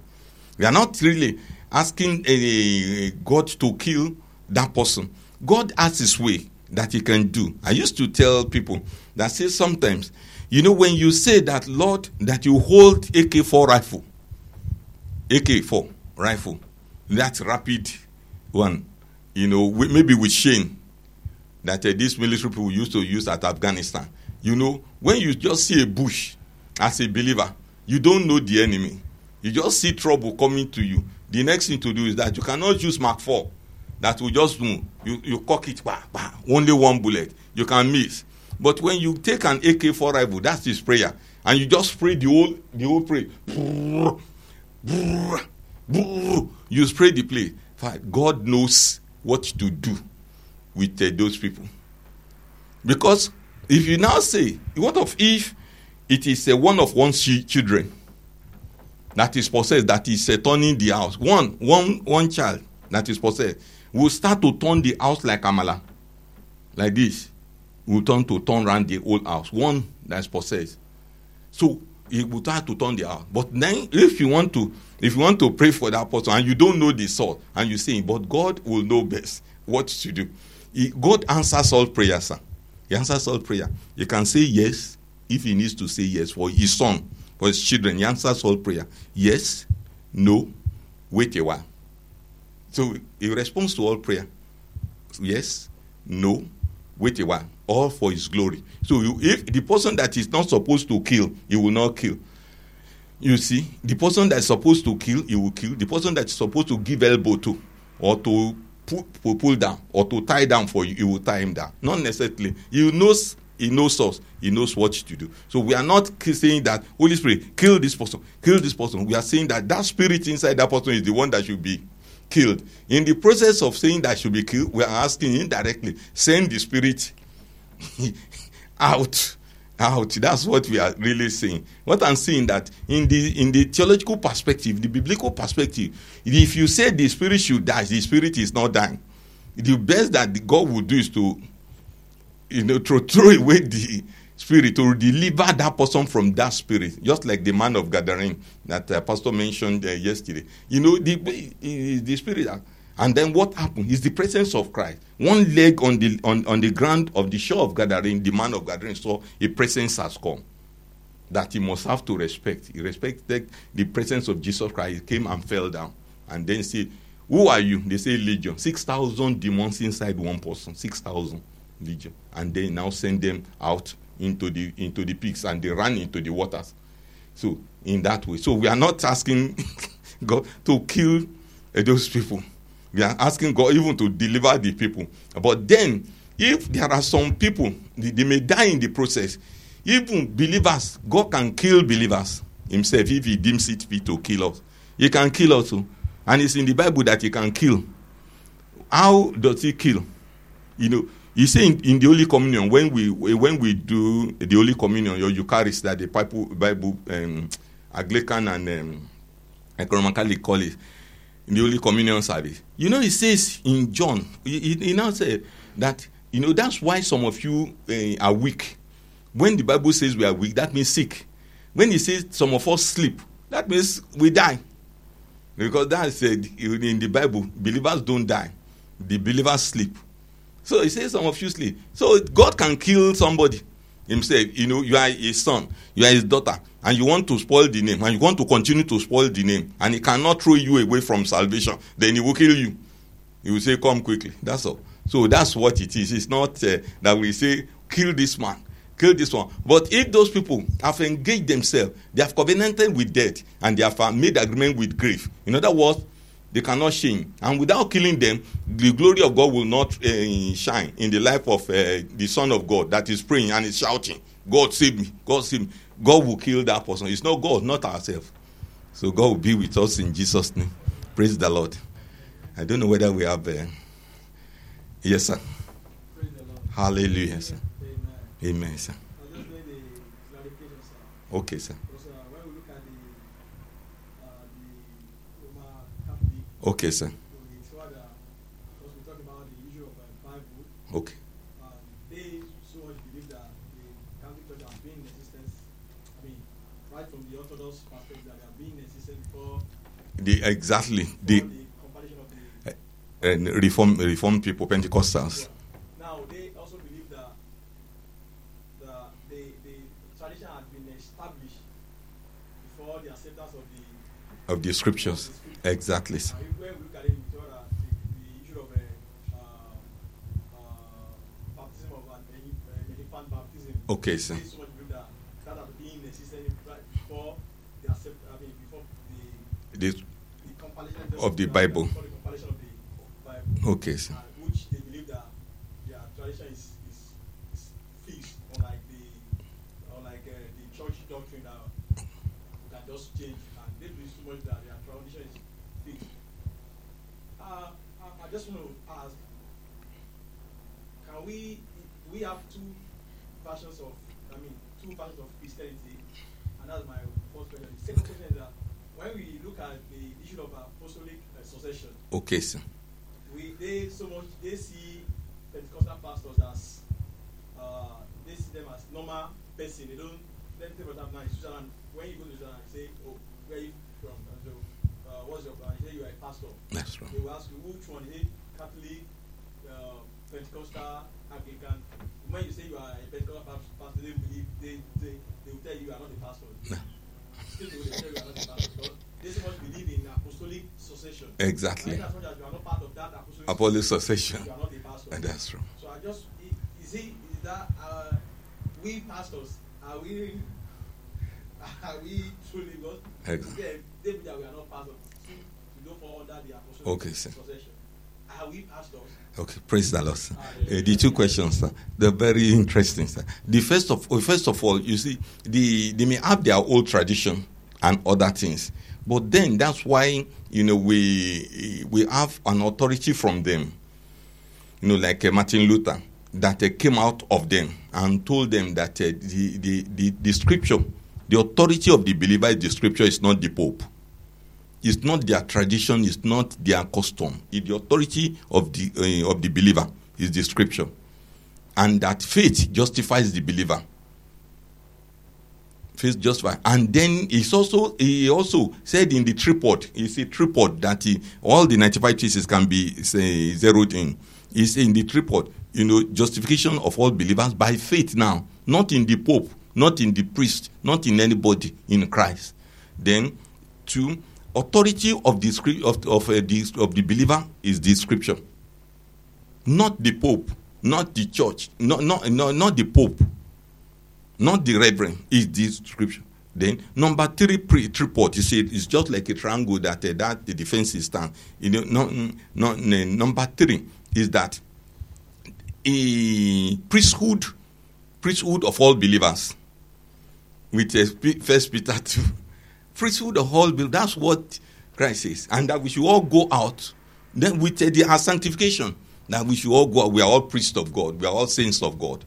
We are not really asking uh, God to kill that person. God has his way that he can do. I used to tell people that say sometimes, you know, when you say that, Lord, that you hold A K four rifle, A K four rifle, that rapid one, you know, maybe with Shane, that uh, these military people used to use at Afghanistan. You know, when you just see a bush as a believer, you don't know the enemy. You just see trouble coming to you. The next thing to do is that you cannot use Mark four. That will just move. You, you cock it, bah, bah, only one bullet. You can miss. But when you take an A K four rifle, that's his prayer. And you just spray the whole, the whole prayer. You spray the play. God knows what to do with uh, those people. Because if you now say, what of if it is uh, one of one's children? That is possessed, that is uh, turning the house. One, one, one child that is possessed will start to turn the house like Amala. Like this. Will turn to turn around the whole house. One that is possessed. So you would have to turn their heart. But then if you want to if you want to pray for that person and you don't know the source, and you say, but God will know best what to do. He, God answers all prayer, sir. He answers all prayer. He can say yes if he needs to say yes for his son, for his children. He answers all prayer. Yes, no, wait a while. So he responds to all prayer. Yes, no, wait a while. All for his glory. So you, if the person that is not supposed to kill, he will not kill. You see, the person that is supposed to kill, he will kill. The person that is supposed to give elbow to, or to pull, pull, pull down, or to tie down for you, he will tie him down. Not necessarily. He knows, he knows us. He knows what to do. So we are not saying that, Holy Spirit, kill this person, kill this person. We are saying that that spirit inside that person is the one that should be killed. In the process of saying that should be killed, we are asking indirectly, send the spirit out, out. That's what we are really saying. What I'm saying that in the in the theological perspective, the biblical perspective, if you say the spirit should die, the spirit is not dying. The best that God will do is to, you know, to throw away the spirit, to deliver that person from that spirit, just like the man of Gadarene that uh, Pastor mentioned uh, yesterday. You know, the the spirit. And then what happened is the presence of Christ. One leg on the on, on the ground of the shore of Gadarene, the man of Gadarene saw a presence has come that he must have to respect. He respected the presence of Jesus Christ. He came and fell down and then said, who are you? They say, legion. six thousand demons inside one person. six thousand legion. And they now send them out into the into the pigs, and they ran into the waters. So, in that way. So, we are not asking God to kill uh, those people. We are asking God even to deliver the people. But then, if there are some people, they, they may die in the process. Even believers, God can kill believers himself if he deems it fit to kill us. He can kill us too. And it's in the Bible that he can kill. How does he kill? You know, he say in, in the Holy Communion, when we when we do the Holy Communion, your Eucharist, that the Bible, Bible um, Anglican and um, Roman Catholic call it, in the Holy Communion service. You know, it says in John, he, he now said that, you know, that's why some of you uh, are weak. When the Bible says we are weak, that means sick. When he says some of us sleep, that means we die. Because that said in the Bible, believers don't die. The believers sleep. So he says some of you sleep. So God can kill somebody himself. You know, you are his son, you are his daughter. And you want to spoil the name, and you want to continue to spoil the name, and he cannot throw you away from salvation, then he will kill you. He will say, come quickly. That's all. So that's what it is. It's not uh, that we say, kill this man, kill this one. But if those people have engaged themselves, they have covenanted with death, and they have made agreement with grief. In other words, they cannot shame. And without killing them, the glory of God will not uh, shine in the life of uh, the Son of God that is praying and is shouting, God save me, God save me. God will kill that person. It's not God, not ourselves. So God will be with us in Jesus' name. Praise the Lord. I don't know whether we have... Uh... Yes, sir. Praise the Lord. Hallelujah, Amen. Sir. Amen. Amen, sir. I just made a clarification, sir. Okay, sir. Because uh, when we look at the, uh, the Roman Catholic... Okay, sir. ...the father, because we talk about the issue of the Bible... Okay. The, exactly the, the, the uh, reform reform people, Pentecostals. Yeah. Now they also believe that the the, the tradition has been established before the acceptance of the of the scriptures. Of the scriptures. Exactly. And if we look at it, the, the issue of uh, uh, baptism of an infant baptism. Okay, sir. So that has been existing before the accept. I mean, before the. the Of the Bible. Okay, sir. Which they believe that their tradition is fixed, or like the or like the church doctrine that that just changed, and they believe so much that their tradition is fixed. Uh, I just want to ask: Can we we have two versions of I mean two versions of Christianity? And that's my first question. The second question is that when we look at the issue of apostolic uh, succession, okay, sir, we they so much they see Pentecostal pastors as uh, they see them as normal person. They don't plenty of them now in Switzerland. When you go to Switzerland and say, "Oh, where are you from?" and so, uh, what's your plan? You say you are a pastor. That's right. They will ask you which one is it, Catholic, uh, Pentecostal, Anglican. When you say you are a Pentecostal pastor, they believe they they they will tell you you are not a pastor. No. Still they will tell you you are not a pastor. They so much believe in apostolic succession. Exactly. And as much as you are not part of that apostolic, apostolic succession, you are not a pastor. And that's true. So I just is it is that uh, we pastors are we are we truly God? Exactly. Yeah, they believe that we are not pastors. To go for under the apostolic okay, succession. Sir. Are we pastors? Okay, praise the Lord. Sir. Uh, the two questions, sir, they're very interesting, sir. The first of first of all, you see, the they may have their old tradition and other things, but then that's why you know we we have an authority from them, you know, like uh, Martin Luther, that uh, came out of them and told them that uh, the, the the the scripture, the authority of the believer is the scripture, is not the Pope. It's not their tradition, it's not their custom. It's the authority of the uh, of the believer is the scripture. And that faith justifies the believer. Faith justifies. And then it's also, he also said in the tripod, it's a tripod that he, all the ninety-five theses can be say, zeroed in. It's in the tripod, you know, justification of all believers by faith now. Not in the Pope, not in the priest, not in anybody, in Christ. Then, two, authority of the of of, uh, the, of the believer is the scripture, not the Pope, not the church, not not not, not the Pope, not the Reverend. Is the scripture. Then number three, pre, tripod. You see, it's just like a triangle that uh, that the defense is stand. You know, not, not, uh, number three is that a priesthood, priesthood of all believers, with uh, First Peter two. Priesthood of all believers, that's what Christ says. And that we should all go out. Then we take our sanctification. That we should all go out. We are all priests of God. We are all saints of God.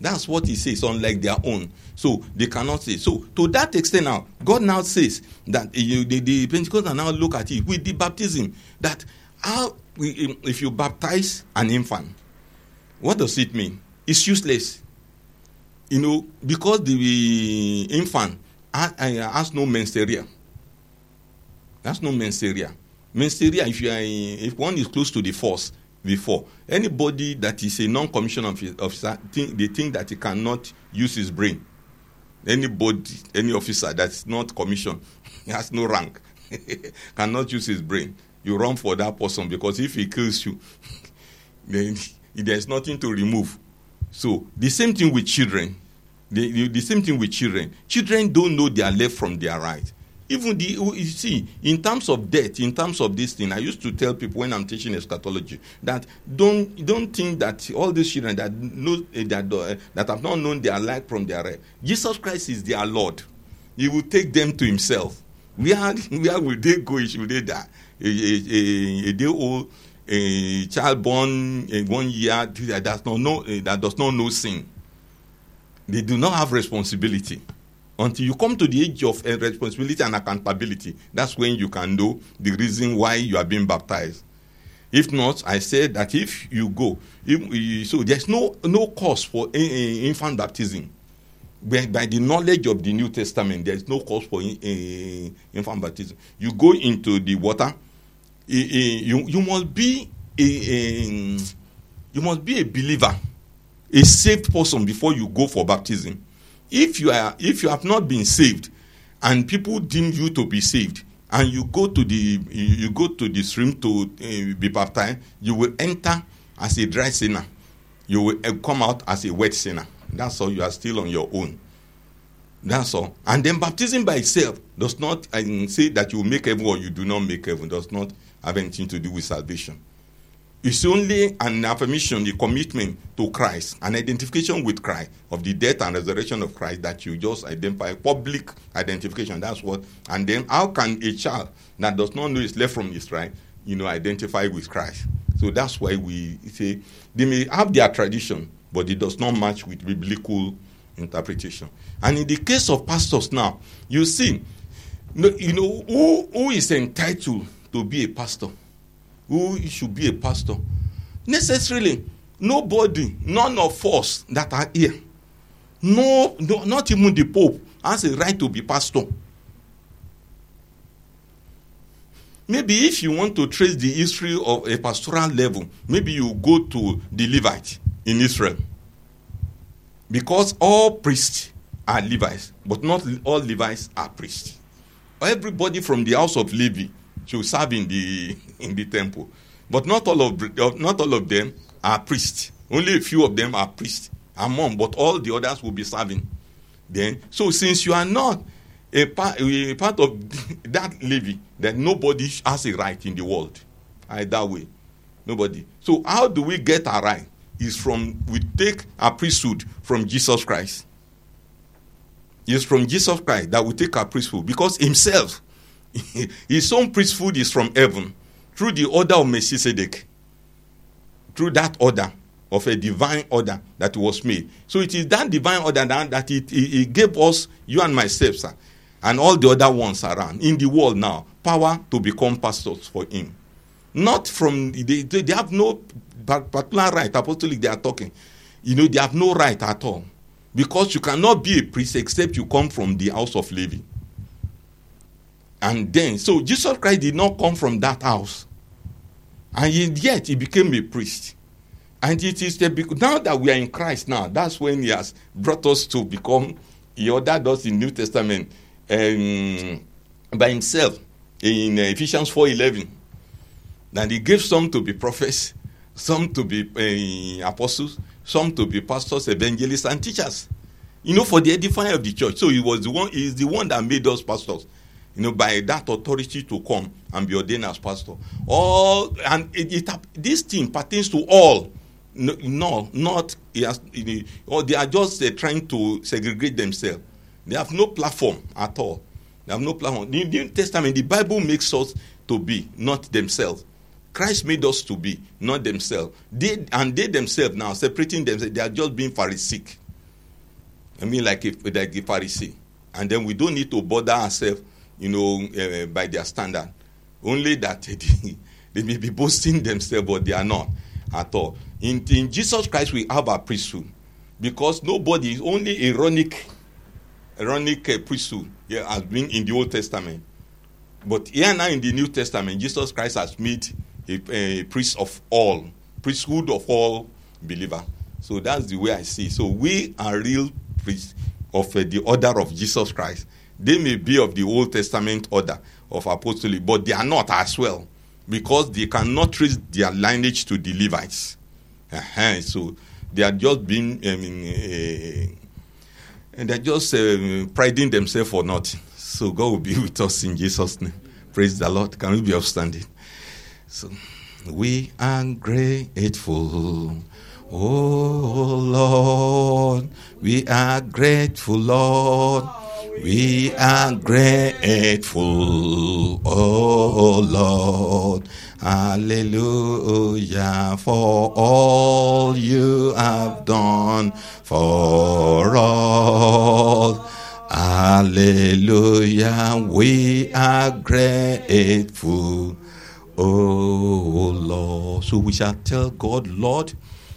That's what he says, unlike their own. So they cannot say. So to that extent now, God now says that you, the, the Pentecostals now look at it with the baptism. That how we, if you baptize an infant, what does it mean? It's useless. You know, because the infant I, I has no mensteria. That's no mensteria. Mensteria, if you are, if one is close to the force before, anybody that is a non-commissioned officer, think, they think that he cannot use his brain. Anybody, any officer that's not commissioned, he has no rank, cannot use his brain. You run for that person because if he kills you, then there is nothing to remove. So the same thing with children. The, the same thing with children. Children don't know their left from their right. Even the, you see, in terms of death, in terms of this thing, I used to tell people when I'm teaching eschatology that don't don't think that all these children that know that uh, that have not known their right from their right. Jesus Christ is their Lord. He will take them to Himself. Where where will they go? Should they die? A, a, a, a day old, a child born in one year that does not know that does not know sin. They do not have responsibility. Until you come to the age of uh, responsibility and accountability, that's when you can know the reason why you are being baptized. If not, I said that if you go, if you, so there's no no cause for uh, infant baptism. By, by the knowledge of the New Testament, there's no cause for uh, infant baptism. You go into the water, uh, uh, you, you must be a, a you must be a believer. A saved person before you go for baptism. If you are, if you have not been saved, and people deem you to be saved, and you go to the you go to the stream to uh, be baptized, you will enter as a dry sinner. You will uh, come out as a wet sinner. That's all. You are still on your own. That's all. And then baptism by itself does not uh, say that you make heaven or you do not make heaven. Does not have anything to do with salvation. It's only an affirmation, a commitment to Christ, an identification with Christ, of the death and resurrection of Christ that you just identify, public identification, that's what. And then how can a child that does not know his left from his right, you know, identify with Christ? So that's why we say they may have their tradition, but it does not match with biblical interpretation. And in the case of pastors now, you see, you know, who, who is entitled to be a pastor? Who should be a pastor? Necessarily, nobody, none of us that are here. No, no, not even the Pope has a right to be pastor. Maybe if you want to trace the history of a pastoral level, maybe you go to the Levite in Israel. Because all priests are Levites, but not all Levites are priests. Everybody from the house of Levi should serve in the in the temple. But not all of not all of them are priests. Only a few of them are priests among, but all the others will be serving. Then, so since you are not a part, a part of that Levi, that nobody has a right in the world. Either way, nobody. So how do we get our right? Is from, we take our priesthood from Jesus Christ. It's from Jesus Christ that we take our priesthood, because himself, his own priesthood is from heaven, through the order of Melchizedek, through that order of a divine order that was made. So it is that divine order that, that it, it, it gave us, you and myself, sir, and all the other ones around in the world now, power to become pastors for him. Not from, they, they, they have no particular right, apostolic they are talking. You know, they have no right at all. Because you cannot be a priest except you come from the house of Levi. And then, so Jesus Christ did not come from that house. And yet, he became a priest. And it is the, now that we are in Christ now, that's when he has brought us to become, he ordered us in New Testament um, by himself in Ephesians four eleven. And he gave some to be prophets, some to be uh, apostles, some to be pastors, evangelists, and teachers. You know, for the edifying of the church. So he was the one, he is the one that made us pastors. You know, by that authority to come and be ordained as pastor. All, and it, it this thing pertains to all. No, no not, it has, it, or they are just uh, trying to segregate themselves. They have no platform at all. They have no platform. The New Testament, the Bible makes us to be, not themselves. Christ made us to be, not themselves. They, and they themselves now, separating themselves, they are just being Pharisee. I mean, like a, like a Pharisee. And then we don't need to bother ourselves, you know, uh, by their standard. Only that they, they may be boasting themselves, but they are not at all. In, in Jesus Christ, we have a priesthood. Because nobody, is only ironic, ironic uh, priesthood yeah, has been in the Old Testament. But here now in the New Testament, Jesus Christ has made A, a priest of all, priesthood of all believer. So that's the way I see. So we are real priests of uh, the order of Jesus Christ. They may be of the Old Testament order of apostolic, but they are not as well, because they cannot trace their lineage to the Levites. Uh-huh. So they are just being, I mean, uh, they are just uh, priding themselves for nothing. So God will be with us in Jesus' name. Praise the Lord. Can we be upstanding? So, we are grateful, oh Lord, we are grateful, Lord, we are grateful, oh Lord, hallelujah, for all you have done for us. Hallelujah, we are grateful. Oh, Lord. So we shall tell God, Lord,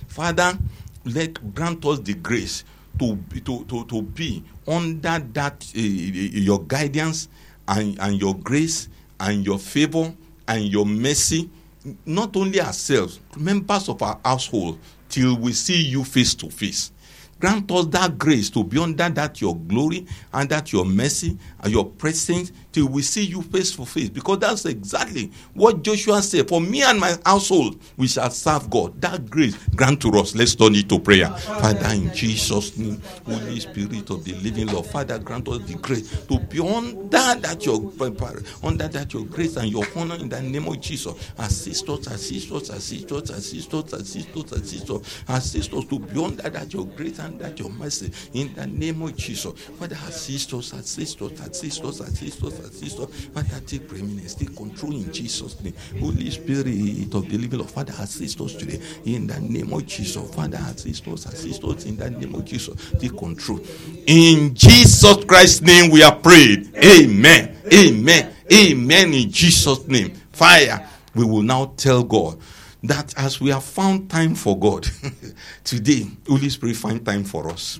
Father, let grant us the grace to, to, to, to be under that uh, your guidance and, and your grace and your favor and your mercy, not only ourselves, members of our household, till we see you face to face. Grant us that grace to be under that your glory and that your mercy and your presence till we see you face to face. Because that's exactly what Joshua said. For me and my household, we shall serve God. That grace grant to us. Let's turn it to prayer. Father, in Jesus' name, Holy Spirit of the living Lord, Father, grant us the grace to be under that your, under that your grace and your honor in the name of Jesus. Assist us, assist us, assist us, assist us, assist us, assist us, assist us to be under that your grace and that your mercy in the name of Jesus. Father, assist us, assist us, assist us, assist us, assist us. Father, take preeminence, take control in Jesus' name. Holy Spirit of the living Lord, Father, assist us today in the name of Jesus. Father, assist us, assist us in the name of Jesus. Take control. In Jesus Christ's name we are prayed. Amen. Amen. Amen. In Jesus' name. Fire. We will now tell God that as we have found time for God today, Holy Spirit, find time for us.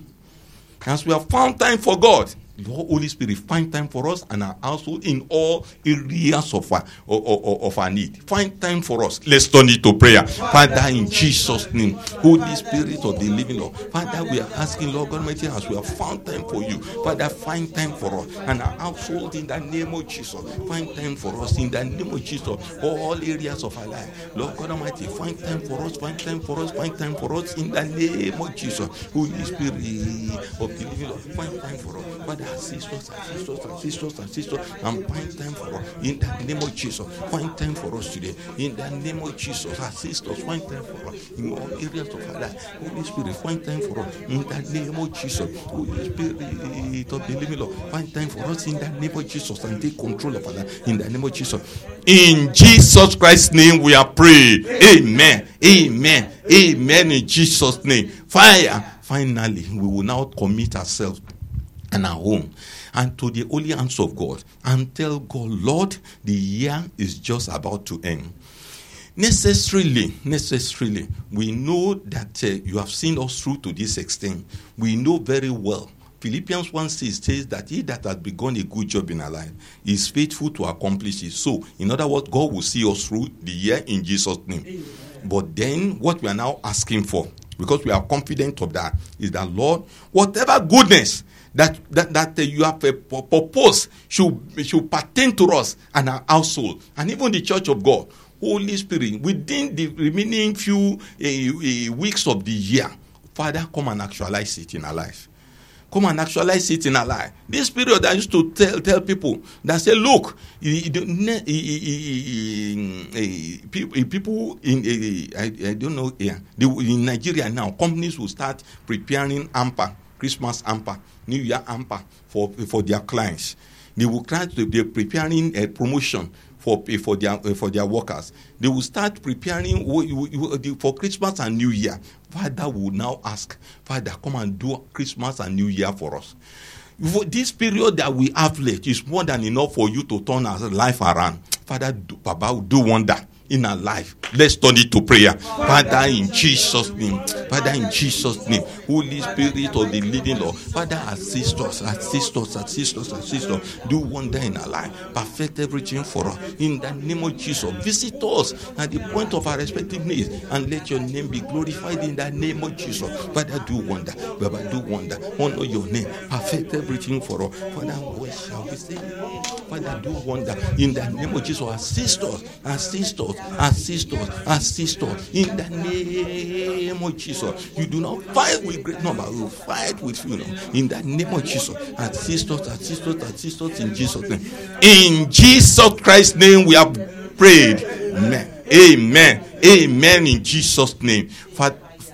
As we have found time for God, the Holy Spirit, find time for us and our household in all areas of our, of, of, of our need. Find time for us. Let's turn it to prayer. Father, in Jesus' name, Holy Spirit of the living Lord, Father, we are asking, Lord God Almighty, as we have found time for you, Father, find time for us and our household in the name of Jesus. Find time for us in the name of Jesus, all areas of our life. Lord God Almighty, find time for us, find time for us, find time for us in the name of Jesus. Holy Spirit of the living Lord, find time for us. Father, assist us, assist us, assist us, assist us, and find time for us in the name of Jesus. Find time for us today in the name of Jesus. Assist us, find time for us in all areas of our life. Holy Spirit, find time for us in the name of Jesus. Holy Spirit of the living Lord, find time for us in the name of Jesus and take control of our life in the name of Jesus. In Jesus Christ's name we are praying. Amen. Amen. Amen. In Jesus' name. Fire. Finally, we will now commit ourselves and our home, and to the holy hands of God, and tell God, Lord, the year is just about to end. Necessarily, necessarily, we know that uh, you have seen us through to this extent. We know very well. Philippians one six says that he that has begun a good job in our life is faithful to accomplish it. So, in other words, God will see us through the year in Jesus' name. Amen. But then, what we are now asking for, because we are confident of that, is that, Lord, whatever goodness That that that uh, you have a purpose should should pertain to us and our household and even the church of God. Holy Spirit, within the remaining few uh, uh, weeks of the year, Father, come and actualize it in our life. Come and actualize it in our life. This period, I used to tell tell people that say, look, people in uh, I, I don't know yeah, in Nigeria now, companies will start preparing hamper. Christmas hamper, New Year hamper for for their clients. They will try to be preparing a promotion for for their for their workers. They will start preparing for Christmas and New Year. Father will now ask, Father, come and do Christmas and New Year for us. For this period that we have left is more than enough for you to turn our life around. Father, do, Baba, do wonder in our life. Let's turn it to prayer. Father, in Jesus' name. Father, in Jesus' name. Holy Spirit of the living Lord. Father, assist us, assist us, assist us, assist us. Do wonder in our life. Perfect everything for us. In the name of Jesus, visit us at the point of our respective needs and let your name be glorified in the name of Jesus. Father, do wonder. Father, do wonder. Honor your name. Perfect everything for us. Father, where shall we say? Father, do wonder. In the name of Jesus, assist us, assist us. Assist us, assist us in the name of Jesus. You do not fight with great number, you fight with you know, in the name of Jesus. Assist us, assist us, assist us in Jesus' name. In Jesus Christ's name, we have prayed. Amen. Amen. Amen. In Jesus' name.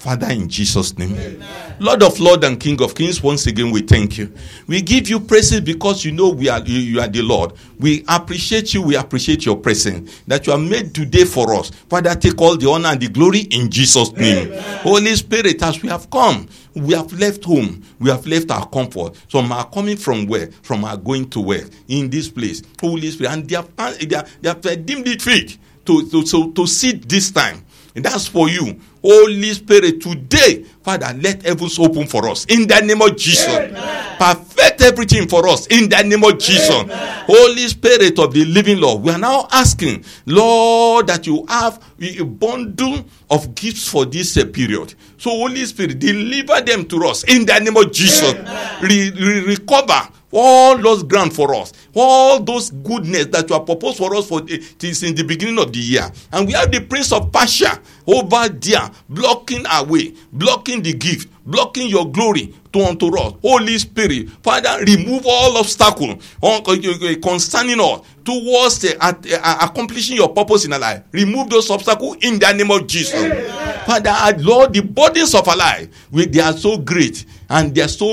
Father, in Jesus' name. Amen. Lord of Lords and King of Kings, once again we thank you. We give you praises because you know we are you, you are the Lord. We appreciate you. We appreciate your presence that you have made today for us. Father, take all the honor and the glory in Jesus' name. Amen. Holy Spirit, as we have come, we have left home. We have left our comfort. Some are coming from where? From our going to where? In this place. Holy Spirit, and they have, they have, they have deemed it fit to, to, to, to sit this time. And that's for you. Holy Spirit, today, Father, let heavens open for us in the name of Jesus. Amen. Perfect everything for us in the name of Jesus. Amen. Holy Spirit of the living Lord, we are now asking, Lord, that you have a bundle of gifts for this uh, period. So, Holy Spirit, deliver them to us in the name of Jesus. Re- re- recover all those grants for us, all those goodness that you have proposed for us for the, this in the beginning of the year. And we have the Prince of Persia over there, blocking our way, blocking the gift, blocking your glory to unto us. Holy Spirit, Father, remove all obstacles concerning us towards uh, at, uh, accomplishing your purpose in our life. Remove those obstacles in the name of Jesus. Amen. Father, Lord, the burdens of our life, we, they are so great and they are so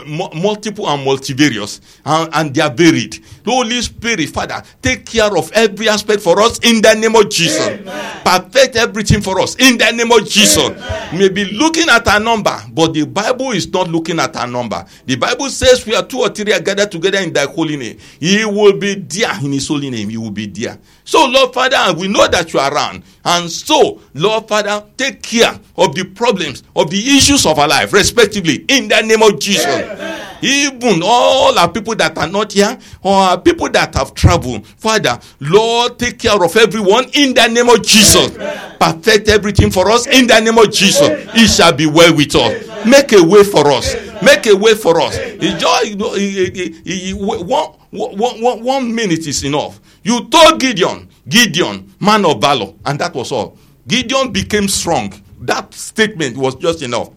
uh, multiple and multivarious and, and they are varied. Holy Spirit, Father, take care of every aspect for us in the name of Jesus. Amen. Perfect everything for us in the name of Jesus. Amen. May be looking at our number, but the Bible is not looking at our number. The Bible says we are two or three are gathered together in thy holy name. He will be there in his holy name. He will be there. So, Lord Father, we know that you are around. And so, Lord Father, take care of the problems, of the issues of our life, respectively, in in the name of Jesus. Amen. Even all our people that are not here, or our people that have traveled, Father, Lord, take care of everyone in the name of Jesus. Amen. Perfect everything for us in the name of Jesus. Amen. It shall be well with us. Amen. Make a way for us. Amen. Make a way for us. One, one, one, one minute is enough. You told Gideon, Gideon, man of valor, and that was all. Gideon became strong. That statement was just enough.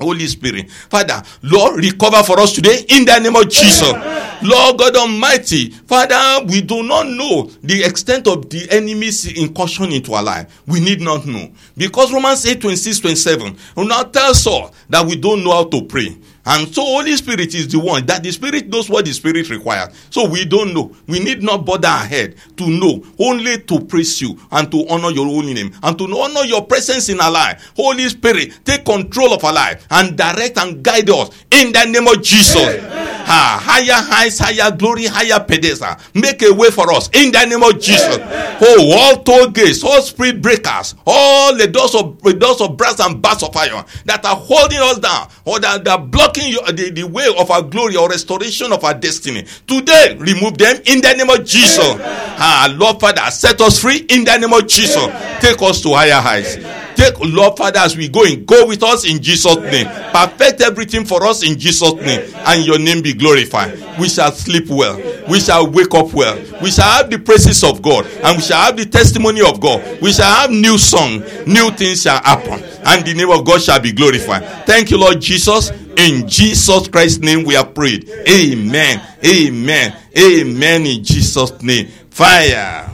Holy Spirit, Father, Lord, recover for us today in the name of Jesus. Amen. Lord God Almighty, Father, we do not know the extent of the enemy's incursion into our life. We need not know. Because Romans eight, twenty-six, twenty-seven will not tell us that we don't know how to pray. And so Holy Spirit is the one that the Spirit knows what the Spirit requires. So we don't know. We need not bother our head to know, only to praise you and to honor your holy name and to honor your presence in our life. Holy Spirit, take control of our life and direct and guide us in the name of Jesus. Ha, higher heights, higher glory, higher pedestal. Make a way for us in the name of Jesus. Oh, all toll gates, all spirit breakers, all the doors of, the doors of brass and bars of iron that are holding us down or that are blocked Your, the, the way of our glory or restoration of our destiny. Today, remove them in the name of Jesus. Ah, Lord Father, set us free in the name of Jesus. Amen. Take us to higher heights. Amen. Take, Lord Father, as we go in, go with us in Jesus' name. Amen. Perfect everything for us in Jesus' name. Amen. And your name be glorified. Amen. We shall sleep well. Amen. We shall wake up well. Amen. We shall have the praises of God. Amen. And we shall have the testimony of God. Amen. We shall have new song. Amen. New things shall happen. Amen. And the name of God shall be glorified. Amen. Thank you, Lord Jesus. In Jesus Christ's name we have prayed. Amen. Amen. Amen. In Jesus' name. Fire.